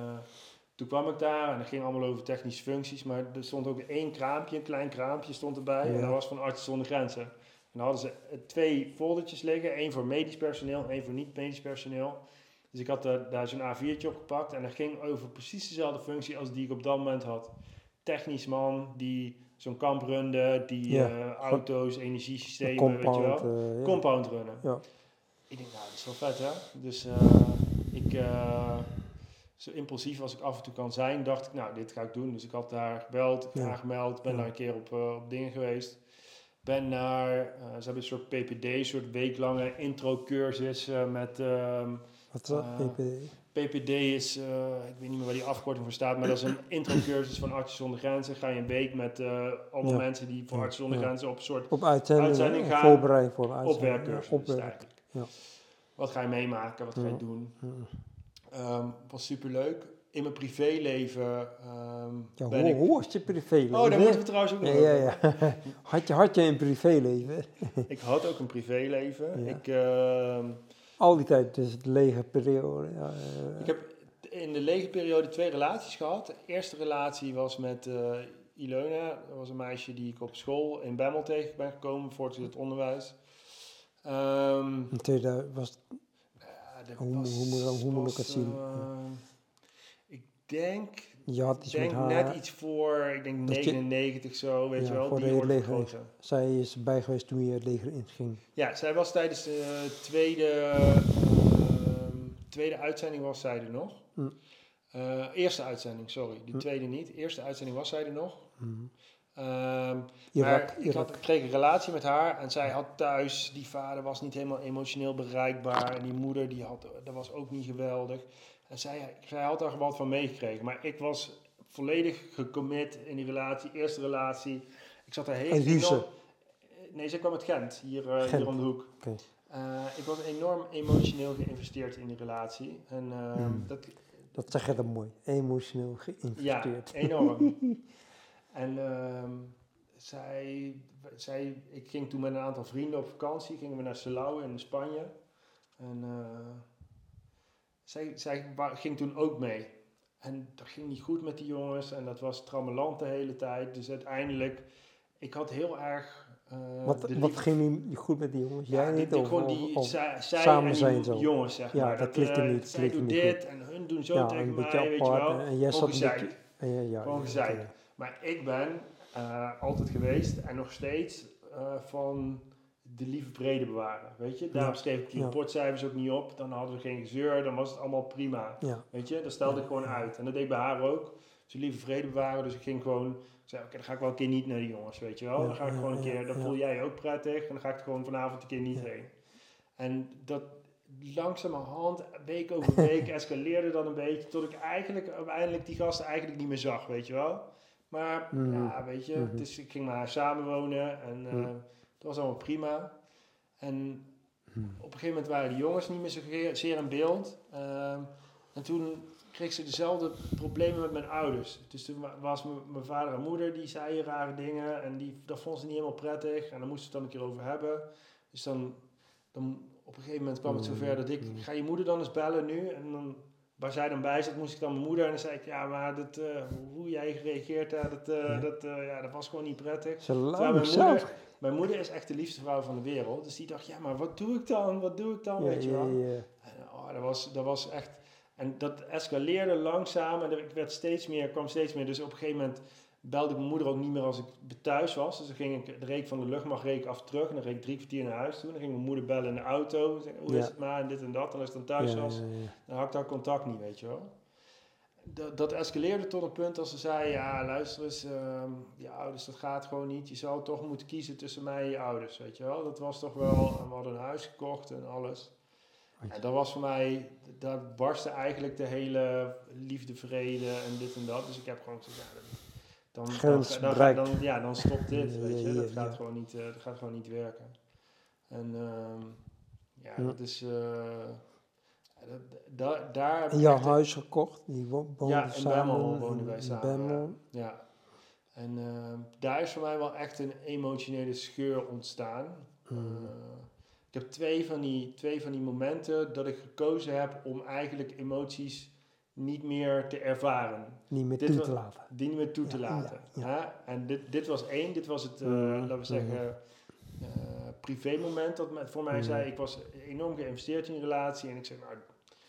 toen kwam ik daar en dat ging allemaal over technische functies, maar er stond ook één kraampje, een klein kraampje stond erbij, ja. En dat was van Artsen zonder Grenzen. En dan hadden ze twee foldertjes liggen, één voor medisch personeel en één voor niet-medisch personeel. Dus ik had daar, daar zo'n A viertje op gepakt en dat ging over precies dezelfde functie als die ik op dat moment had. Technisch man, die zo'n kamp runde, die ja, uh, auto's, energiesystemen, compound, weet je wel. Uh, compound ja. runnen. Ja. Ik denk, nou, dat is wel vet hè. Dus uh, ik, uh, zo impulsief als ik af en toe kan zijn, dacht ik, nou, dit ga ik doen. Dus ik had daar gebeld, ja. aangemeld, ben ja. daar een keer op, uh, op dingen geweest. Ben naar, uh, ze hebben een soort P P D, een soort weeklange intro-cursus uh, met... Um, Wat is dat, uh, P P D? P P D is, uh, ik weet niet meer waar die afkorting voor staat, maar dat is een introcursus van Artsen zonder Grenzen. Ga je een week met uh, alle ja. mensen die voor Artsen zonder ja. Grenzen op een soort op uitzending gaan. Voorbereiding voor een opwerkcursus. Ja, opwerk. ja. Wat ga je meemaken, wat ja. ga je doen? Ja. Um, was superleuk. In mijn privéleven um, ja, ben ho- ik... Hoe is je privéleven? Oh, daar moeten we trouwens ook nog ja, ja, ja. Had je, had je een privéleven? Ik had ook een privéleven. Ja. Ik... Uh, Al die tijd, dus de legerperiode. Ja, uh. Ik heb in de legerperiode twee relaties gehad. De eerste relatie was met uh, Ilona. Dat was een meisje die ik op school in Bemmel tegen ben gekomen, voordat het onderwijs. Um, in tweeduizend was het... Uh, hoe, was, hoe, hoe, hoe was, moet ik het zien? Uh, ja. Ik denk, je had iets denk met net haar, iets voor, ik denk negenennegentig je, zo, weet ja, je wel. Voor die de leger. Gekozen. Zij is erbij geweest toen je het leger inging. Ja, zij was tijdens de uh, tweede, uh, tweede uitzending was zij er nog. Mm. Uh, eerste uitzending, sorry. De mm. tweede niet. Eerste uitzending was zij er nog. Mm. Uh, Irak, maar ik Irak. had, kreeg een relatie met haar en zij had thuis, die vader was niet helemaal emotioneel bereikbaar. En die moeder, die had, dat was ook niet geweldig. En zij, zij had daar wat van meegekregen. Maar ik was volledig gecommit in die relatie. Eerste relatie. Ik zat daar helemaal... Nee, zij kwam uit Gent. Hier, uh, Gent. hier om de hoek. Okay. Uh, ik was enorm emotioneel geïnvesteerd in die relatie. En, uh, mm. dat, dat zeg je dan mooi. Emotioneel geïnvesteerd. Ja, enorm. En uh, zij, zij... Ik ging toen met een aantal vrienden op vakantie. Gingen we naar Salau in Spanje. En... Uh, Zij, zij ging toen ook mee. En dat ging niet goed met die jongens. En dat was trammelant de hele tijd. Dus uiteindelijk... Ik had heel erg... Uh, wat, lief... wat ging niet goed met die jongens? Jij ja, niet? Of, die, of zij, zij samen zijn zo? Jongens, zeg ja, maar. Dat, dat klikte niet. Zij klikte doen niet dit goed. En hun doen zo ja, tegen mij, weet je wel. En jij zat gezeik. Gewoon gezeik. Maar ik ben uh, altijd geweest en nog steeds uh, van... de lieve brede bewaren, weet je. Daarom schreef ik die ja. rapportcijfers ook niet op. Dan hadden we geen gezeur, dan was het allemaal prima. Ja. Weet je, dat stelde ja. ik gewoon uit. En dat deed ik bij haar ook. Ze lieve vrede bewaren, dus ik ging gewoon... zei, oké, okay, dan ga ik wel een keer niet naar die jongens, weet je wel. Ja. Dan ga ik gewoon een keer, dan ja. voel jij je ook prettig... en dan ga ik er gewoon vanavond een keer niet ja. heen. En dat langzamerhand, week over week, escaleerde dat een beetje... tot ik eigenlijk uiteindelijk die gasten eigenlijk niet meer zag, weet je wel. Maar mm-hmm. ja, weet je, mm-hmm. dus ik ging met haar samenwonen en... Uh, mm. Dat was allemaal prima. En op een gegeven moment waren de jongens niet meer zo ge- zeer in beeld. Uh, en toen kreeg ze dezelfde problemen met mijn ouders. Dus toen was m- mijn vader en moeder, die zeiden rare dingen. En die, dat vond ze niet helemaal prettig. En daar moesten we het dan een keer over hebben. Dus dan, dan op een gegeven moment kwam het zover dat ik... Ga je moeder dan eens bellen nu? En dan, waar zij dan bij zat, moest ik dan mijn moeder. En dan zei ik, ja, maar dat, uh, hoe jij gereageerd hebt, dat, uh, ja. dat, uh, ja, dat was gewoon niet prettig. Ze laat Mijn moeder is echt de liefste vrouw van de wereld. Dus die dacht, ja, maar wat doe ik dan? Wat doe ik dan? Ja, weet je wel. Ja, ja. En, oh, dat, was, dat was echt... En dat escaleerde langzaam. En ik werd steeds meer, kwam steeds meer. Dus op een gegeven moment belde ik mijn moeder ook niet meer als ik thuis was. Dus dan ging ik de reek van de luchtmacht reek af terug. En dan reed ik drie kwartier naar huis toe. Dan ging mijn moeder bellen in de auto. Zei, hoe ja. is het maar? En dit en dat. En als ik dan thuis ja, was, ja, ja. dan had ik daar contact niet, weet je wel. Dat, dat escaleerde tot een punt als ze zei... ja, luister eens, uh, je ouders, dat gaat gewoon niet. Je zou toch moeten kiezen tussen mij en je ouders, weet je wel. Dat was toch wel... We hadden een huis gekocht en alles. En dat was voor mij... Daar barstte eigenlijk de hele liefde, vrede en dit en dat. Dus ik heb gewoon gezegd... Ja, dan, dan, dan, dan, dan, ja, dan stopt dit, weet je. Dat gaat gewoon niet, uh, dat gaat gewoon niet werken. En uh, ja, dat is... Uh, Da, daar en jouw echt, huis gekocht, die woonden ja, samen. Ja, in woonden wij samen. Bemmel. Ja. ja. En uh, daar is voor mij wel echt een emotionele scheur ontstaan. Mm. Uh, ik heb twee van, die, twee van die momenten dat ik gekozen heb om eigenlijk emoties niet meer te ervaren. Niet meer dit toe was, te laten. Niet meer toe ja, te laten. Ja, ja. En dit, dit was één, dit was het, uh, mm. laten we zeggen... Uh, privémoment dat me, voor mij mm. zei, ik was enorm geïnvesteerd in die relatie en ik zei, nou,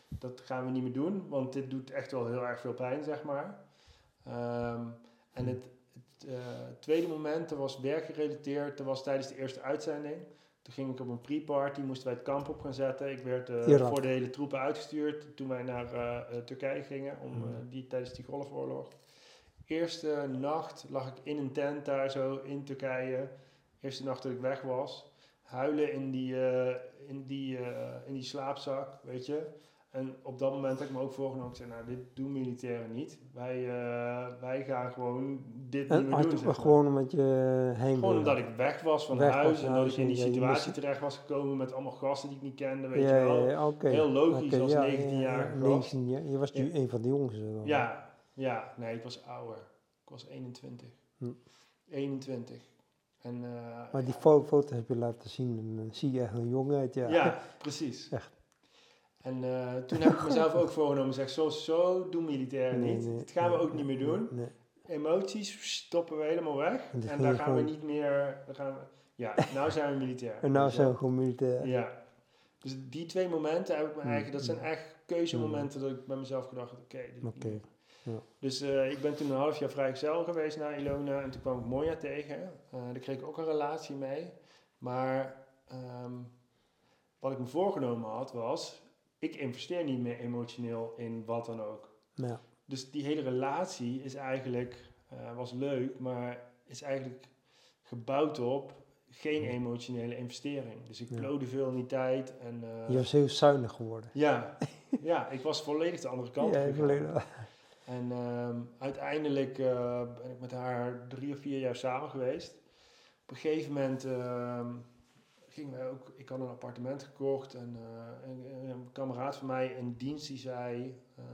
dat gaan we niet meer doen, want dit doet echt wel heel erg veel pijn, zeg maar. Um, en het, het uh, tweede moment, dat was werkgerelateerd, dat was tijdens de eerste uitzending. Toen ging ik op een pre-party, moesten wij het kamp op gaan zetten. Ik werd uh, voor de hele troepen uitgestuurd toen wij naar uh, Turkije gingen, om, mm. uh, die, tijdens die golfoorlog. Eerste nacht lag ik in een tent daar zo, in Turkije. Eerste nacht dat ik weg was, huilen in die, uh, in die, uh, in die slaapzak, weet je. En op dat moment heb ik me ook voorgenomen, ik zei, nou, dit doen militairen niet. Wij, uh, wij gaan gewoon dit en niet meer doen. En gewoon omdat je heen Gewoon omdat ik weg was van weg huis was, en dat ik in die situatie terecht was gekomen met allemaal gasten die ik niet kende, weet ja, je wel. Ja, okay. Heel logisch, okay, als ja, negentienjarige ja, gast. negentien jaar. Je was nu ja. een van de jongsten. Dan. Ja, ja, nee, ik was ouder. Ik was eenentwintig. Hm. eenentwintig. En, uh, maar die ja. foto heb je laten zien en dan zie je echt een jongheid. Ja, ja precies. Echt. En uh, toen heb ik mezelf ook voorgenomen, zeg, zo, zo doen militairen nee, niet. Nee, dat gaan nee, we ook nee, niet meer doen. Nee, nee. Emoties stoppen we helemaal weg. En, en daar gaan gewoon... we niet meer... Daar gaan we, ja, nou zijn we militair. En nou dus zijn we gewoon militair. Ja. Dus die twee momenten heb ik me eigen... Dat zijn echt keuzemomenten dat ik bij mezelf gedacht heb, oké, okay, dit okay. Ja. Dus uh, ik ben toen een half jaar vrijgezel geweest naar Ilona en toen kwam ik Moja tegen. Uh, daar kreeg ik ook een relatie mee. Maar um, wat ik me voorgenomen had was, ik investeer niet meer emotioneel in wat dan ook. Ja. Dus die hele relatie is eigenlijk, uh, was leuk, maar is eigenlijk gebouwd op geen emotionele investering. Dus ik plode ja. veel in die tijd. En, uh, je was heel zuinig geworden. Ja, ja, ik was volledig de andere kant ja, gegaan. En um, uiteindelijk uh, ben ik met haar drie of vier jaar samen geweest. Op een gegeven moment uh, gingen wij ook... Ik had een appartement gekocht. En uh, een, een kameraad van mij in dienst die zei... Uh,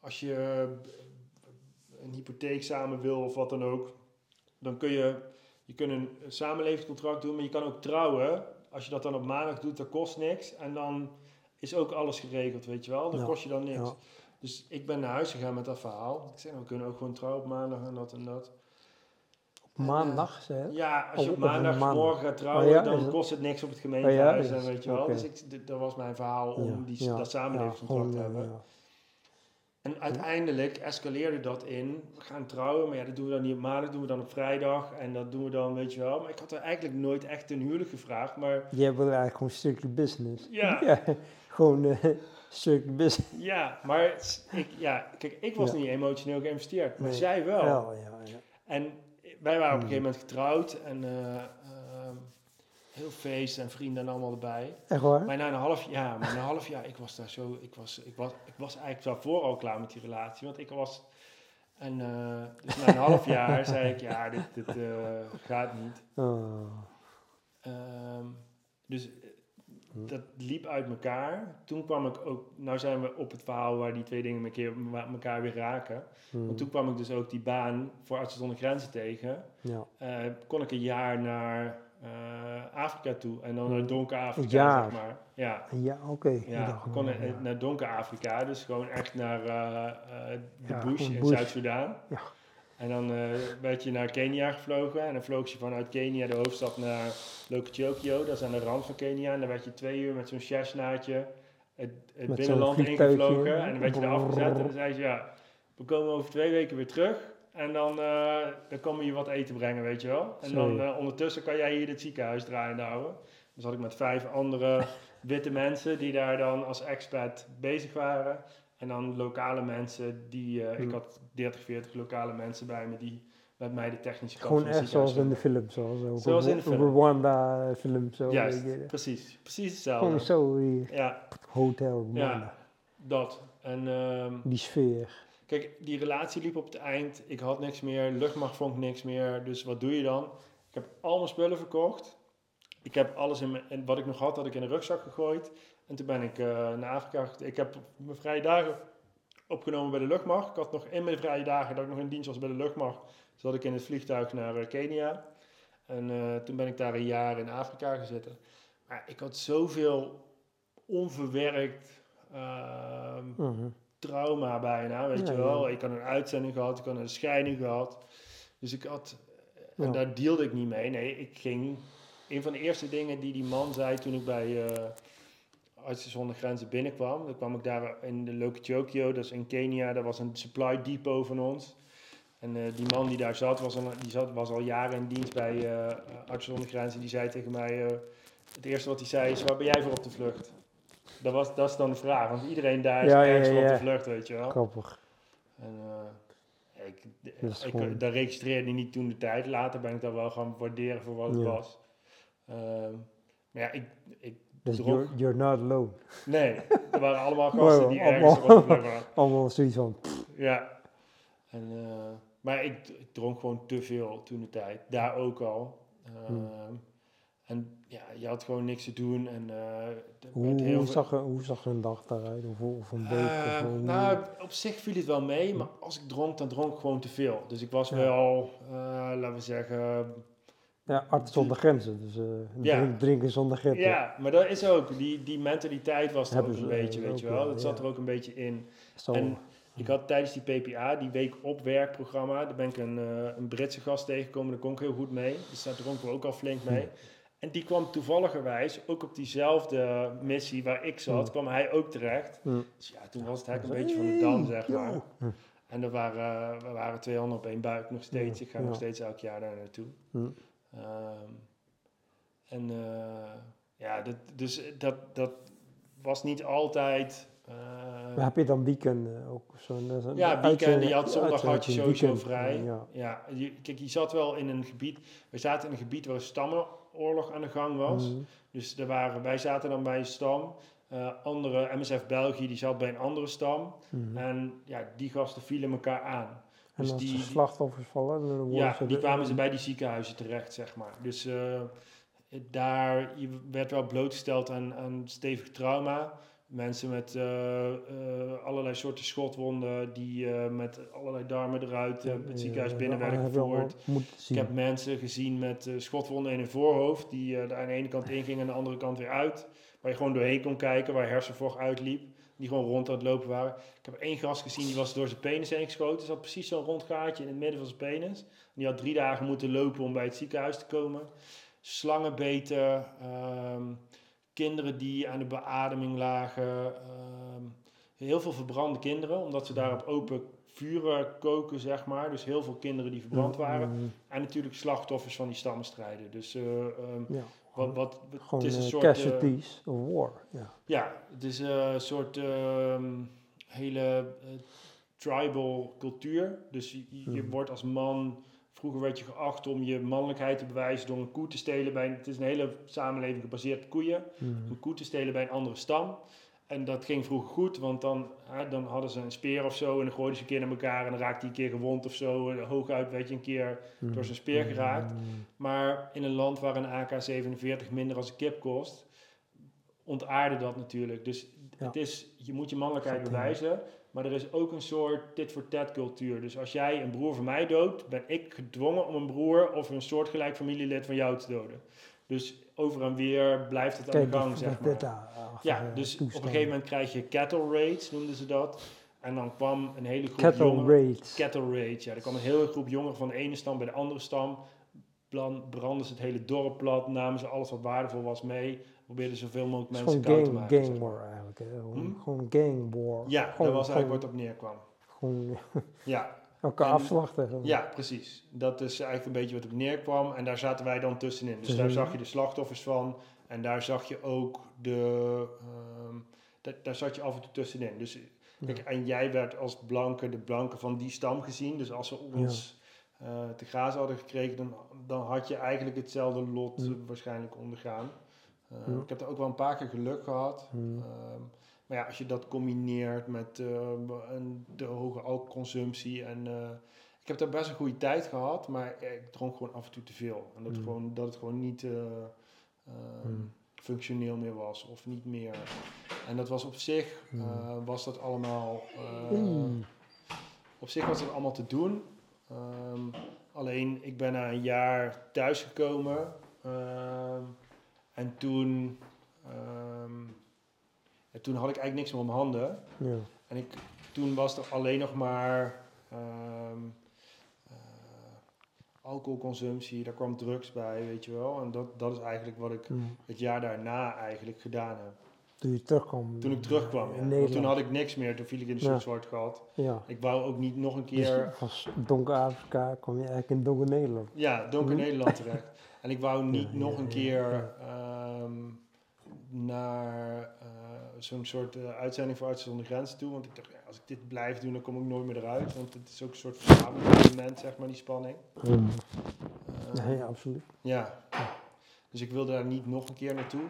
als je een hypotheek samen wil of wat dan ook... Dan kun je, je kunt een samenlevingscontract doen. Maar je kan ook trouwen. Als je dat dan op maandag doet, dat kost niks. En dan is ook alles geregeld, weet je wel. Dan ja. kost je dan niks. Ja. Dus ik ben naar huis gegaan met dat verhaal. Ik zei, we kunnen ook gewoon trouwen op maandag en dat en dat. Op maandag? Zeg? Ja, als je op maandagmorgen gaat trouwen, oh, ja, dan kost het niks op het gemeentehuis. Oh, ja, en weet je wel. Okay. Dus ik, d- dat was mijn verhaal om ja, die, ja, dat samenlevingscontract ja, te hebben. Ja. En uiteindelijk escaleerde dat in, we gaan trouwen, maar ja, dat doen we dan niet op maandag, dat doen we dan op vrijdag. En dat doen we dan, weet je wel. Maar ik had er eigenlijk nooit echt een huwelijk gevraagd, maar... Jij wilde eigenlijk gewoon een stukje business. Ja. ja gewoon... Uh, Ja, maar ik, ja, kijk, ik was ja. niet emotioneel geïnvesteerd, maar nee. zij wel. wel ja, ja. En wij waren op een gegeven moment getrouwd en uh, uh, heel feest en vrienden en allemaal erbij. Echt waar? Maar na een half jaar, maar na een half jaar, ik was daar zo, ik was, ik was, ik was eigenlijk daarvoor al klaar met die relatie, want ik was, en uh, dus na een half jaar zei ik, ja, dit, dit uh, gaat niet. Oh. Um, dus... Dat liep uit elkaar. Toen kwam ik ook... Nou zijn we op het verhaal waar die twee dingen elkaar weer raken. Hmm. Want toen kwam ik dus ook die baan voor Artsen zonder Grenzen tegen. Ja. Uh, kon ik een jaar naar uh, Afrika toe. En dan hmm. naar donker Afrika, zeg maar. Ja, ja oké. Okay. Ja, ik kon ja. naar donker Afrika. Dus gewoon echt naar uh, uh, de ja, bush in bush. Zuid-Soedan. Ja. En dan uh, werd je naar Kenia gevlogen. En dan vloog je vanuit Kenia, de hoofdstad, naar Lokichogio. Dat is aan de rand van Kenia. En dan werd je twee uur met zo'n chesnaatje het, het binnenland ingevlogen. Ja. En dan werd je er afgezet. En dan zei ze, ja, we komen over twee weken weer terug. En dan, uh, dan komen we je wat eten brengen, weet je wel. En dan uh, ondertussen kan jij hier dit ziekenhuis draaiende houden. Dus had ik met vijf andere witte mensen die daar dan als expat bezig waren... En dan lokale mensen die... Uh, hmm. Ik had dertig, veertig lokale mensen bij me die met mij de technische kant... Gewoon echt zoals in de film. Zoals, uh, zoals in de film. Rwanda film. Zo juist, uh, precies. Precies hetzelfde. Gewoon zo uh, ja. hotel. Rwanda. Ja, dat. En, um, die sfeer. Kijk, die relatie liep op het eind. Ik had niks meer. Luchtmacht vond ik niks meer. Dus wat doe je dan? Ik heb al mijn spullen verkocht. ik heb alles in mijn, en wat ik nog had, had ik in de rugzak gegooid. En toen ben ik uh, naar Afrika. Ik heb mijn vrije dagen opgenomen bij de luchtmacht. Ik had nog in mijn vrije dagen dat ik nog in dienst was bij de luchtmacht. Zat ik in het vliegtuig naar uh, Kenia. En uh, toen ben ik daar een jaar in Afrika gaan zitten. Maar ik had zoveel onverwerkt uh, uh-huh. trauma bijna, weet ja, je wel. Ja. Ik had een uitzending gehad, ik had een scheiding gehad. Dus ik had... En ja. daar deelde ik niet mee. Nee, ik ging... Een van de eerste dingen die die man zei toen ik bij uh, Artsen zonder Grenzen binnenkwam. Dan kwam ik daar in de Lokichogio, dat is in Kenia. Daar was een supply depot van ons. En uh, die man die daar zat was, al, die zat, was al jaren in dienst bij uh, Artsen zonder Grenzen. Die zei tegen mij... Uh, het eerste wat hij zei is, waar ben jij voor op de vlucht? Dat, was, dat is dan de vraag. Want iedereen daar is ja, ergens ja, ja. op de vlucht, weet je wel. Grappig. En... Uh, Ik, dat, ik, dat registreerde niet toen de tijd. Later ben ik dat wel gaan waarderen voor wat het yeah. was. Uh, maar ja, ik... ik dus droeg... you're, you're not alone. Nee, er waren allemaal gasten well, die ergens op de plek waren. Allemaal zoiets van... Ja. En, uh, maar ik, ik dronk gewoon te veel toen de tijd. Daar ook al. Uh, hmm. En ja, je had gewoon niks te doen. En, uh, hoe, heel hoe, zag, hoe zag een dag daaruit? Of, of een week? Uh, of een... Nou, op zich viel het wel mee. Maar als ik dronk, dan dronk ik gewoon te veel. Dus ik was ja. wel, uh, laten we zeggen... Ja, arts zonder grenzen. Dus uh, ja. drink, drinken zonder grenzen. Ja, maar dat is ook... Die, die mentaliteit was er hebben ook een ze, beetje, uh, weet je wel. Dat ja. zat er ook een beetje in. Zo. En ik had tijdens die P P A, die week op werkprogramma... Daar ben ik een, uh, een Britse gast tegengekomen. Daar kon ik heel goed mee. Dus daar dronken we ook al flink mee. Hm. En die kwam toevalligerwijs ook op diezelfde missie waar ik zat, mm. kwam hij ook terecht. Mm. Dus ja, toen was het eigenlijk een beetje van de dam, zeg maar. Mm. En er waren, er waren tweehonderd op één buik nog steeds. Mm. Ik ga ja. nog steeds elk jaar daar naartoe. Mm. Um, en uh, ja, dat, dus dat, dat was niet altijd... Uh, maar heb je dan weekenden ook? Zo'n, zo'n ja, weekenden. Je had zondag ja, had je sowieso weekend, vrij. Ja. Ja, je, kijk, je zat wel in een gebied... We zaten in een gebied waar stammen... oorlog aan de gang was. Mm-hmm. Dus er waren, wij zaten dan bij een stam. Uh, andere, M S F België, die zat bij een andere stam. Mm-hmm. En ja, die gasten vielen elkaar aan. Dus en als die, de slachtoffers vallen? Ja, die kwamen in. Ze bij die ziekenhuizen terecht, zeg maar. Dus uh, daar, je werd wel blootgesteld aan, aan stevig trauma. Mensen met uh, uh, allerlei soorten schotwonden, die uh, met allerlei darmen eruit uh, het ziekenhuis ja, binnen werden gevoerd. Ik heb mensen gezien met uh, schotwonden in hun voorhoofd, die uh, er aan de ene kant ingingen en aan de andere kant weer uit. Waar je gewoon doorheen kon kijken, waar hersenvocht uitliep, die gewoon rond aan het lopen waren. Ik heb één gast gezien, die was door zijn penis heen geschoten. Er zat precies zo'n rond gaatje in het midden van zijn penis. En die had drie dagen moeten lopen om bij het ziekenhuis te komen. Slangenbeten... Um, Kinderen die aan de beademing lagen. Um, heel veel verbrande kinderen. Omdat ze daar op open vuren koken, zeg maar. Dus heel veel kinderen die verbrand waren. Mm-hmm. En natuurlijk slachtoffers van die stammenstrijden. Dus uh, um, ja, gewoon, wat, wat, wat gewoon, het is een uh, soort... casualties uh, of war. Yeah. Ja, het is uh, een soort uh, hele uh, tribal cultuur. Dus je, je mm-hmm. wordt als man... Vroeger werd je geacht om je mannelijkheid te bewijzen door een koe te stelen. Bij een, het is een hele samenleving gebaseerd op koeien. Mm-hmm. Een koe te stelen bij een andere stam. En dat ging vroeger goed, want dan, hè, dan hadden ze een speer of zo. En dan gooiden ze een keer naar elkaar en dan raakte hij een keer gewond of zo. Hooguit werd je een keer mm-hmm. door zijn speer geraakt. Mm-hmm. Maar in een land waar een A K zevenenveertig minder als een kip kost, ontaarde dat natuurlijk. Dus ja. het is, je moet je mannelijkheid Vertel. bewijzen. Maar er is ook een soort tit-for-tat cultuur. Dus als jij een broer van mij doodt, ben ik gedwongen om een broer of een soortgelijk familielid van jou te doden. Dus over en weer blijft het Kijk, aan de gang, zeg maar. Beta, ja, dus toestaan. Op een gegeven moment krijg je cattle raids, noemden ze dat. En dan kwam een hele groep cattle jongeren... Raids. Cattle raids. Ja, er kwam een hele groep jongeren van de ene stam bij de andere stam. Plan, brandden ze het hele dorp plat, namen ze alles wat waardevol was mee... Probeerden zoveel mogelijk mensen koud gang, te maken. Gang zeg maar. War eigenlijk. Hmm? Gewoon gang war. Ja, gewoon, dat was eigenlijk waar het op neerkwam. Gewoon ja. elkaar afslachten. Ja, precies. Dat is eigenlijk een beetje wat op neerkwam. En daar zaten wij dan tussenin. Dus daar zag je de slachtoffers van. En daar zag je ook de... Um, d- daar zat je af en toe tussenin. Dus, kijk, ja. En jij werd als blanke de blanke van die stam gezien. Dus als ze ons ja. uh, te grazen hadden gekregen... Dan, dan had je eigenlijk hetzelfde lot ja. waarschijnlijk ondergaan. Uh, hmm. Ik heb er ook wel een paar keer geluk gehad. Hmm. Uh, maar ja, als je dat combineert met uh, een, de hoge alcoholconsumptie. En, uh, ik heb daar best een goede tijd gehad, maar ik dronk gewoon af en toe te veel. En dat, hmm. gewoon, dat het gewoon niet uh, uh, hmm. functioneel meer was of niet meer. En dat was op zich, hmm. uh, was dat allemaal, uh, hmm. op zich was dat allemaal te doen. Um, alleen ik ben na een jaar thuisgekomen uh, en toen, um, en toen had ik eigenlijk niks meer om handen. Ja. En ik, toen was er alleen nog maar um, uh, alcoholconsumptie, daar kwam drugs bij, weet je wel. En dat, dat is eigenlijk wat ik mm. het jaar daarna eigenlijk gedaan heb. Toen je terugkwam? Toen ik terugkwam, in ja. Nederland. Toen had ik niks meer, toen viel ik in de ja. zwart gat. Ja. Ik wou ook niet nog een keer... Dus van donker Afrika kwam je eigenlijk in donker Nederland. Ja, donker mm. Nederland terecht. En ik wou niet ja, nog ja, een keer ja. um, naar... Uh, zo'n soort uh, uitzending voor Artsen zonder Grenzen toe. Want ik dacht, ja, als ik dit blijf doen, dan kom ik nooit meer eruit. Want het is ook een soort verzamelingsmoment, zeg maar, die spanning. Mm. Uh, nee, ja, absoluut. Ja. Dus ik wilde daar niet nog een keer naartoe.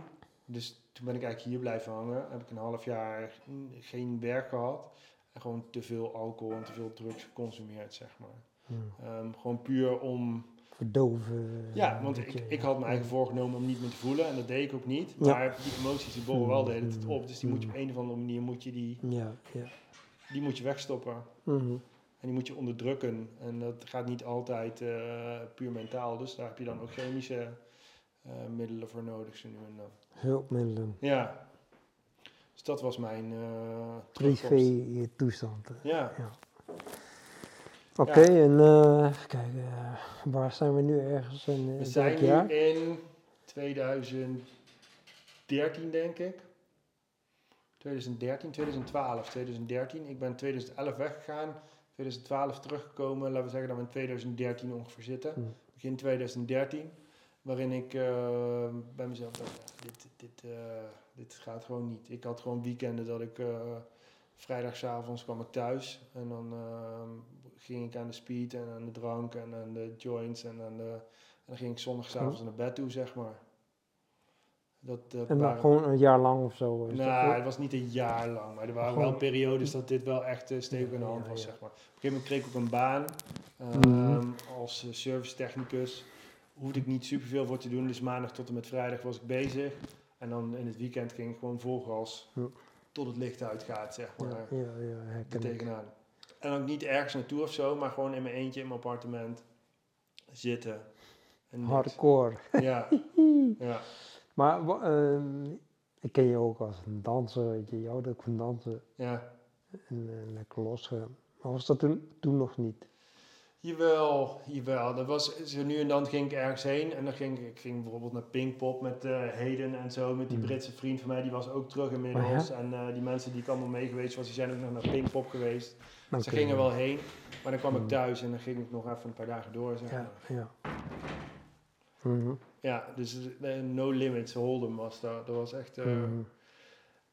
Dus toen ben ik eigenlijk hier blijven hangen. Heb ik een half jaar geen werk gehad. En gewoon te veel alcohol en te veel drugs geconsumeerd, zeg maar. Mm. Um, gewoon puur om... verdoven. Ja, want ik, ik had me eigen voorgenomen om niet meer te voelen. En dat deed ik ook niet. Ja. Maar die emoties die borrelen wel de hele tijd op. Dus die moet je op een of andere manier moet je die, ja, ja. die moet je wegstoppen. Mm-hmm. En die moet je onderdrukken. En dat gaat niet altijd uh, puur mentaal. Dus daar heb je dan ook chemische uh, middelen voor nodig. Zo nu en dan. Hulpmiddelen. Ja. Dus dat was mijn uh, privé toestand. Ja. ja. Oké, okay, ja. en uh, even kijken, uh, waar zijn we nu ergens in, in we zijn nu jaar? In twintig dertien, denk ik. twintig dertien, twintig twaalf, twintig dertien. Ik ben twintig elf weggegaan, twintig twaalf teruggekomen. Laten we zeggen dat we in twintig dertien ongeveer zitten. Hmm. Begin twintig dertien, waarin ik uh, bij mezelf dacht, dit, dit, uh, dit gaat gewoon niet. Ik had gewoon weekenden dat ik... Uh, vrijdagavond kwam ik thuis en dan uh, ging ik aan de speed en aan de drank en aan de joints en, aan de, en dan ging ik zondagavond naar bed toe, zeg maar. Dat, dat en waren, gewoon een jaar lang of zo? Nou, nah, het was niet een jaar lang, maar er waren gewoon wel periodes dat dit wel echt uh, stevig in de hand was, ja, ja. zeg maar. Op een gegeven moment kreeg ik ook een baan um, mm-hmm. als uh, service technicus. Hoefde ik niet superveel voor te doen, dus maandag tot en met vrijdag was ik bezig. En dan in het weekend ging ik gewoon vol gas. Ja. Tot het licht uitgaat, zeg maar. Ja, ja, ja, tegenaan. En ook niet ergens naartoe of zo, maar gewoon in mijn eentje in mijn appartement zitten. En hardcore. Ja. ja. Maar uh, ik ken je ook als een danser, weet je, je houdt ook van dansen. Ja. En uh, lekker losgaan. Maar was dat toen, toen nog niet? Jawel, jawel. Dat was, zo nu en dan ging ik ergens heen. En dan ging ik ging bijvoorbeeld naar Pinkpop met uh, Heden en zo. Met die Britse vriend van mij, die was ook terug inmiddels. Oh ja? En uh, die mensen die ik allemaal mee geweest was, die zijn ook nog naar Pinkpop geweest. Okay. Ze gingen wel heen. Maar dan kwam ik thuis en dan ging ik nog even een paar dagen door. Zeg maar. Ja, ja. Mm-hmm. ja, dus uh, no limits, hold'em was dat. Dat was echt... Uh, mm-hmm.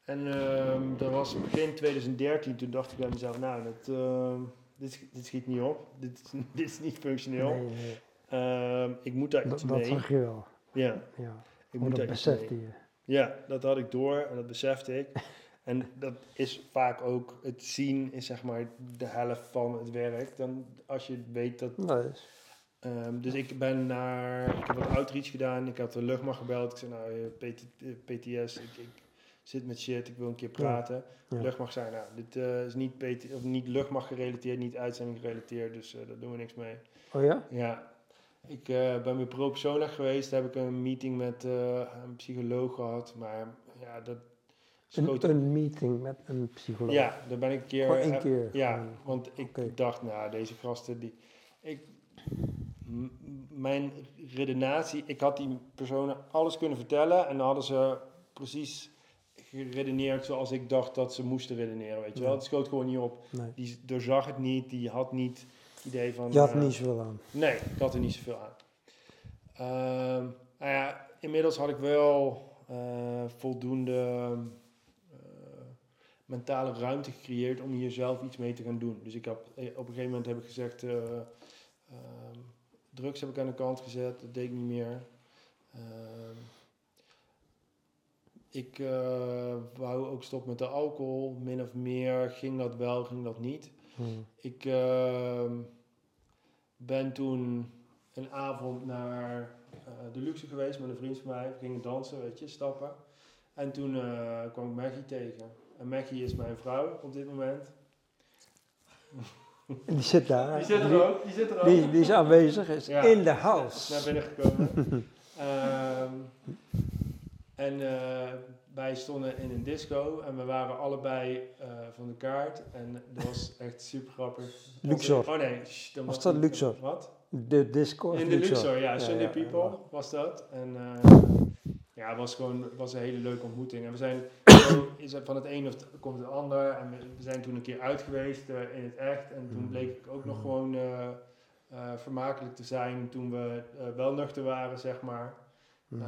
En uh, dat was begin twintig dertien. Toen dacht ik bij mezelf, nou, dat... Uh, Dit, dit schiet niet op. Dit, dit is niet functioneel. Nee, nee, nee. Um, ik moet daar iets D- dat mee. Dat zag je wel. Ja. ja. Ik moet dat daar besefte iets mee. je. Ja, dat had ik door en dat besefte ik. En dat is vaak ook... Het zien is zeg maar de helft van het werk. Dan als je weet dat... Nee. Um, dus ik ben naar... Ik heb wat outreach gedaan. Ik had de luchtmacht gebeld. Ik zei nou, P T S... Ik, ik, zit met shit, ik wil een keer praten. Ja. Luchtmacht zijn, nou, dit uh, is niet, P T, of niet luchtmacht gerelateerd, niet uitzending gerelateerd, dus uh, daar doen we niks mee. Oh ja? Ja. Ik uh, ben bij Pro Persona geweest, daar heb ik een meeting met uh, een psycholoog gehad, maar ja, dat... Een, een meeting met een psycholoog? Ja, daar ben ik een keer... Voor één keer? Heb, ja, mm. want ik okay. dacht, nou, deze gasten, die... Ik, m- mijn redenatie, ik had die personen alles kunnen vertellen en dan hadden ze precies... geredeneerd zoals ik dacht dat ze moesten redeneren, weet je nee. wel. Het schoot gewoon niet op. Nee. Die doorzag het niet, die had niet het idee van... Je had er uh, niet zoveel aan. Nee, ik had er niet zoveel aan. Uh, nou ja, inmiddels had ik wel uh, voldoende uh, mentale ruimte gecreëerd om hier zelf iets mee te gaan doen. Dus ik heb, op een gegeven moment heb ik gezegd... Uh, uh, drugs heb ik aan de kant gezet, dat deed ik niet meer. Uh, Ik uh, wou ook stoppen met de alcohol. Min of meer ging dat wel, ging dat niet. Hmm. Ik uh, ben toen een avond naar uh, uh, de luxe geweest met een vriend van mij. We gingen dansen, weet je, stappen. En toen uh, kwam ik Maggie tegen. En Maggie is mijn vrouw op dit moment. En die zit daar. Die zit er die, ook. Die, zit er ook. Die, die is aanwezig, is ja, in de house. Naar binnen gekomen. um, en uh, wij stonden in een disco en we waren allebei uh, van de kaart. En dat was echt super grappig. Luxor. Oh nee. Shh, was dat Luxor? Wat? De disco. In de Luxor, Luxor ja. Sunday ja, ja, People ja. was dat. En uh, ja, het was gewoon het was een hele leuke ontmoeting. En we zijn... Is het van het een of het, komt het ander. En we, we zijn toen een keer uit geweest uh, in het echt. En toen bleek ik ook nog gewoon uh, uh, vermakelijk te zijn toen we uh, wel nuchter waren, zeg maar. Um,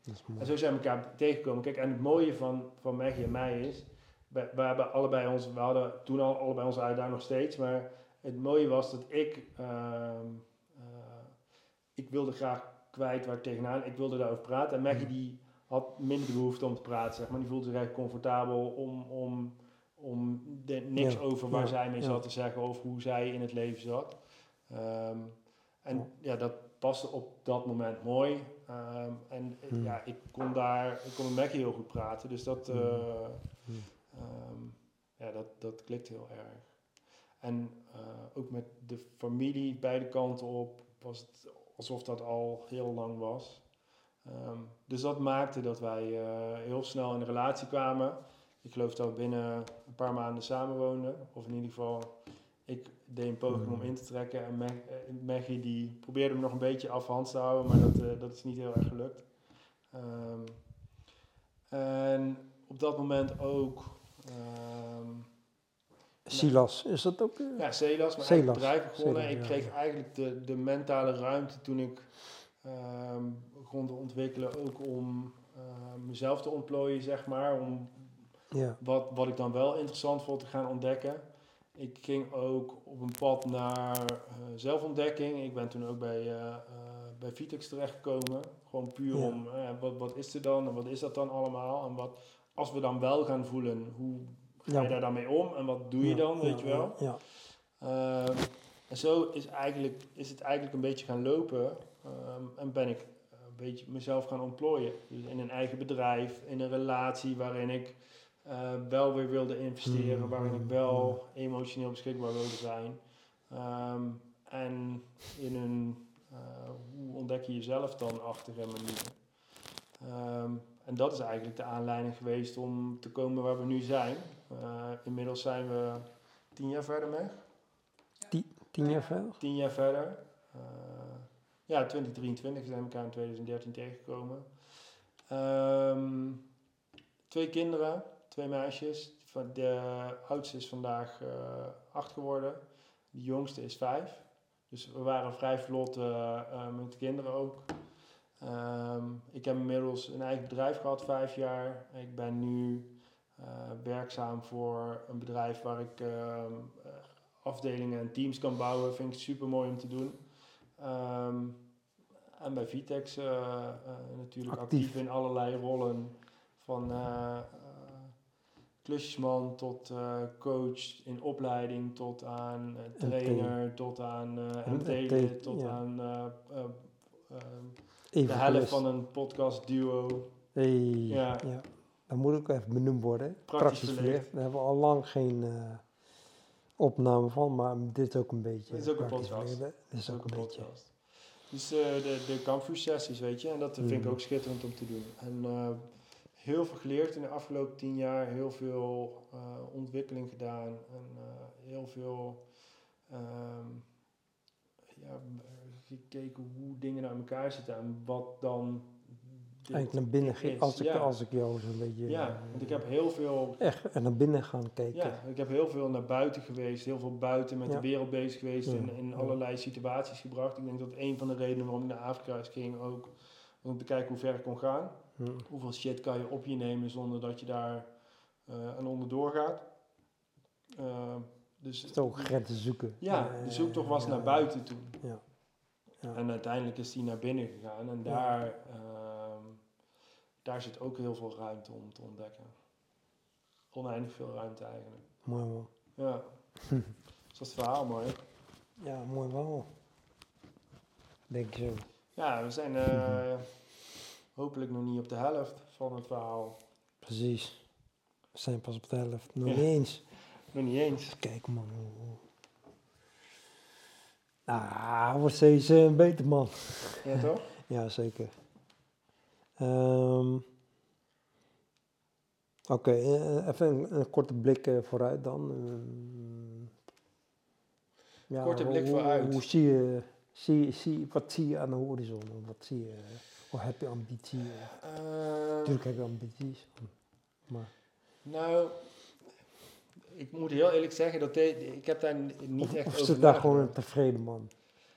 dat is mooi. En zo zijn we elkaar tegengekomen. Kijk, en het mooie van, van Maggie en mij is, we, we, hebben allebei ons, we hadden toen al allebei onze uitdaging nog steeds. Maar het mooie was dat ik, uh, uh, ik wilde graag kwijt waar ik tegenaan, ik wilde daarover praten. En Maggie die... had minder behoefte om te praten, zeg maar. Die voelde zich echt comfortabel om, om, om de, niks ja, over waar ja, zij mee ja. zat te zeggen, over hoe zij in het leven zat. Um, en ja. ja, dat paste op dat moment mooi. Um, en hmm. ja, ik kon daar, ik kon met Maggie heel goed praten, dus dat, uh, hmm. um, ja, dat, dat klikt heel erg. En uh, ook met de familie beide kanten op, was het alsof dat al heel lang was. Um, dus dat maakte dat wij uh, heel snel in een relatie kwamen. Ik geloof dat we binnen een paar maanden samenwoonden. Of in ieder geval, ik deed een poging mm. om in te trekken. En Mag- Maggie die probeerde me nog een beetje afhand te houden. Maar dat, uh, dat is niet heel erg gelukt. Um, en op dat moment ook... Um, Silas, is dat ook? Uh, ja, Silas. Maar Silas. Bedrijf begonnen. Silas, ja. Ik kreeg eigenlijk de, de mentale ruimte toen ik... Um, begon te ontwikkelen ook om uh, mezelf te ontplooien, zeg maar. Om ja. wat, wat ik dan wel interessant vond te gaan ontdekken. Ik ging ook op een pad naar uh, zelfontdekking. Ik ben toen ook bij, uh, uh, bij Vitex terechtgekomen. Gewoon puur ja. om, uh, wat, wat is er dan en wat is dat dan allemaal? En wat, als we dan wel gaan voelen, hoe ga ja. je daar dan mee om? En wat doe ja. je dan, ja. weet je wel? Ja. Ja. Uh, en zo is, eigenlijk, is het eigenlijk een beetje gaan lopen... Um, en ben ik een beetje mezelf gaan ontplooien. Dus in een eigen bedrijf, in een relatie waarin ik uh, wel weer wilde investeren, mm-hmm. waarin ik wel emotioneel beschikbaar wilde zijn. Um, en in een, uh, hoe ontdek je jezelf dan achter een manier. Um, en dat is eigenlijk de aanleiding geweest om te komen waar we nu zijn. Uh, inmiddels zijn we tien jaar verder, Meg. Tien, tien jaar verder? Tien jaar verder. Uh, Ja, twintig drieëntwintig, we zijn elkaar in twintig dertien tegengekomen. Um, twee kinderen, twee meisjes. De oudste is vandaag uh, acht geworden. De jongste is vijf. Dus we waren vrij vlot uh, uh, met de kinderen ook. Um, ik heb inmiddels een eigen bedrijf gehad, vijf jaar. Ik ben nu uh, werkzaam voor een bedrijf waar ik uh, afdelingen en teams kan bouwen. Vind ik super mooi om te doen. Um, en bij Vitex uh, uh, natuurlijk actief. actief in allerlei rollen. Van uh, uh, klusjesman tot uh, coach in opleiding, tot aan uh, trainer, M T. tot aan uh, M T, tot ja. aan uh, uh, uh, de helft van een podcast duo. Hey. Ja. Ja. Dat moet ook even benoemd worden. Praktisch, Praktisch verlicht. Daar hebben we al lang geen... Uh, opname van, maar dit is ook een beetje... Dit is ook een podcast. Dit is ook, ook een beetje. Podcast. Dus uh, de, de campus sessies, weet je, en dat mm. vind ik ook schitterend om te doen. En uh, heel veel geleerd in de afgelopen tien jaar, heel veel uh, ontwikkeling gedaan en uh, heel veel um, ja, gekeken hoe dingen naar elkaar zitten en wat dan... Eigenlijk naar binnen ging, als ik, ja. als ik jou zo'n beetje... Ja, want ik heb heel veel... Echt, en naar binnen gaan kijken. Ja, ik heb heel veel naar buiten geweest. Heel veel buiten met ja. de wereld bezig geweest. Ja. En in allerlei situaties gebracht. Ik denk dat een van de redenen waarom ik naar Afrika ging ook... om te kijken hoe ver ik kon gaan. Ja. Hoeveel shit kan je op je nemen zonder dat je daar uh, aan onderdoor gaat. Uh, dus het is ook grenzen zoeken. Ja, de zoektocht was naar buiten toen. Ja. Ja. En uiteindelijk is die naar binnen gegaan. En daar... Uh, Daar zit ook heel veel ruimte om te ontdekken. Oneindig veel ruimte eigenlijk. Mooi man. Ja. Dus dat is het verhaal mooi. Ja, mooi verhaal. Denk je zo. Ja, we zijn uh, hopelijk nog niet op de helft van het verhaal. Precies. We zijn pas op de helft. Nog ja. niet eens. Nog niet eens. Kijk man. Nou, wordt steeds een beter man. Ja toch? Ja, zeker. Um, Oké, okay, uh, even een, een korte blik uh, vooruit dan. Uh, ja, korte blik hoe, vooruit. Hoe zie je, zie, zie, wat zie je aan de horizon? Wat zie je? Hoe heb je ambitie? Uh, Natuurlijk heb je ambities. Maar. Nou, ik moet heel eerlijk zeggen dat de, ik heb daar niet of, echt of over. Of zit daar gewoon een tevreden man?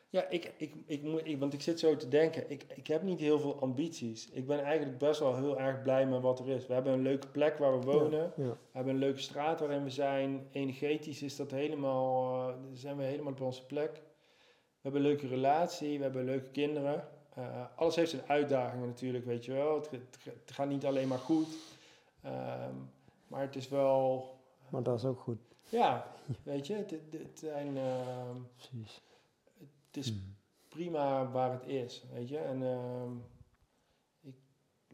Ja, ik, ik, ik moet, ik, want ik zit zo te denken, ik, ik heb niet heel veel ambities. Ik ben eigenlijk best wel heel erg blij met wat er is. We hebben een leuke plek waar we wonen. Ja, ja. We hebben een leuke straat waarin we zijn. Energetisch is dat helemaal, uh, zijn we helemaal op onze plek. We hebben een leuke relatie, we hebben leuke kinderen. Uh, alles heeft zijn uitdagingen natuurlijk, weet je wel. Het, het gaat niet alleen maar goed, um, maar het is wel... Maar dat is ook goed. Ja, weet je, het, het zijn... Uh, Precies. Het is hmm. prima waar het is, weet je. En uh, ik,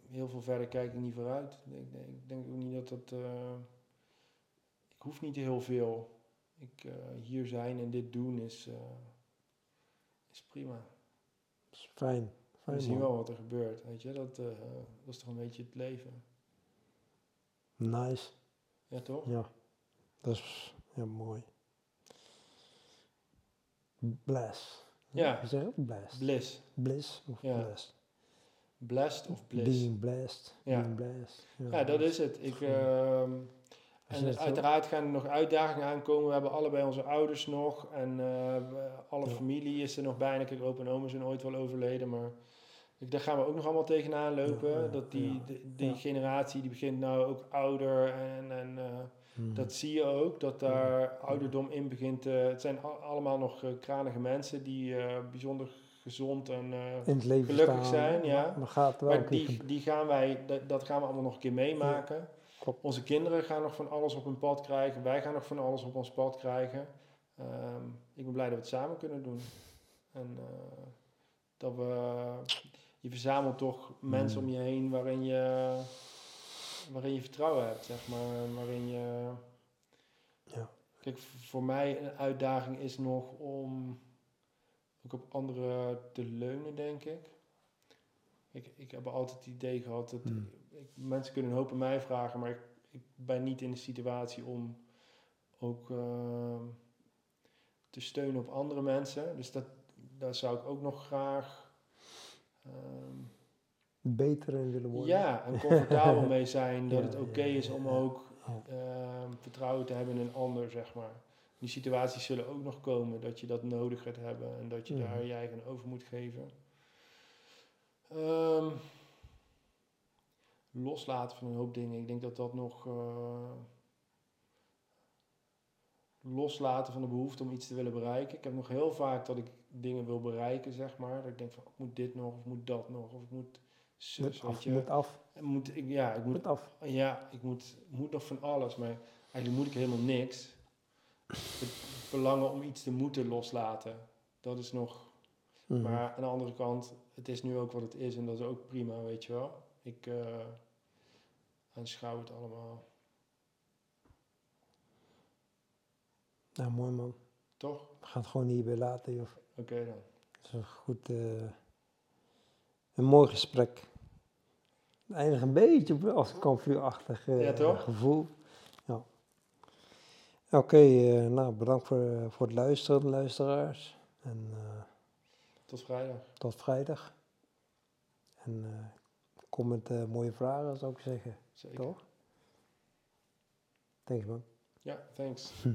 heel veel verder kijk ik niet vooruit. Ik denk, ik denk ook niet dat dat... Uh, ik hoef niet heel veel. Ik, uh, hier zijn en dit doen is, uh, is prima. Dat is fijn. fijn We zien man. wel wat er gebeurt, weet je. Dat, uh, dat is toch een beetje het leven. Nice. Ja, toch? Ja. Dat is ja, mooi. Bless. Ja. We zeggen ook blessed. Bliss. Bliss of ja. blessed. Blessed of bliss. Being blessed. Ja, Being blessed. ja, ja dat is het. Ik, uh, en het uiteraard gaan er nog uitdagingen aankomen. We hebben allebei onze ouders nog. En uh, alle ja. familie is er nog bijna. Kijk, opa en oma zijn ooit wel overleden. Maar ik, daar gaan we ook nog allemaal tegenaan lopen. Ja, ja, dat die, ja. de, die ja. generatie die begint nou ook ouder en... en uh, dat zie je ook, dat daar ouderdom in begint. Uh, het zijn al, allemaal nog uh, kranige mensen die uh, bijzonder gezond en uh, in het leven gelukkig staan, zijn. Ja. Maar, gaat wel maar die, die gaan wij, dat, dat gaan we allemaal nog een keer meemaken. Ja, klopt. Onze kinderen gaan nog van alles op hun pad krijgen. Wij gaan nog van alles op ons pad krijgen. Um, ik ben blij dat we het samen kunnen doen. En uh, dat we... Je verzamelt toch mensen mm. om je heen waarin je... waarin je vertrouwen hebt, zeg maar, waarin je... Ja. Kijk, voor mij een uitdaging is nog om ook op anderen te leunen, denk ik. Ik, ik heb altijd het idee gehad dat... Mm. Ik, mensen kunnen een hoop aan mij vragen, maar ik, ik ben niet in de situatie om ook uh, te steunen op andere mensen. Dus dat, daar zou ik ook nog graag... Um, beter in willen worden. Ja, en comfortabel mee zijn dat ja, het oké okay ja, is om ja. ook uh, vertrouwen te hebben in een ander, zeg maar. Die situaties zullen ook nog komen, dat je dat nodig gaat hebben en dat je ja. daar je eigen over moet geven. Um, loslaten van een hoop dingen. Ik denk dat dat nog... Uh, loslaten van de behoefte om iets te willen bereiken. Ik heb nog heel vaak dat ik dingen wil bereiken, zeg maar. Dat ik denk van, ik moet dit nog, of ik moet dat nog, of ik moet... Zus, moet, af, je, moet af. Moet, ik, ja, ik moet, moet af. Ja, ik moet, moet nog van alles, maar eigenlijk moet ik helemaal niks. Het verlangen om iets te moeten loslaten, dat is nog... Mm. Maar aan de andere kant, het is nu ook wat het is en dat is ook prima, weet je wel. Ik uh, aanschouw het allemaal. Nou, mooi man. Toch? We gaan het gewoon hierbij laten, joh. Oké okay, dan. Dat is een goed... Uh, Een mooi gesprek. Eindig een beetje als een kampvuurachtig uh, ja, gevoel. Ja. Oké, okay, uh, nou bedankt voor, uh, voor het luisteren, luisteraars. En, uh, tot vrijdag. Tot vrijdag. En uh, kom met uh, mooie vragen, zou ik zeggen. Zeker. Toch? Thanks man. Ja, thanks. Hm.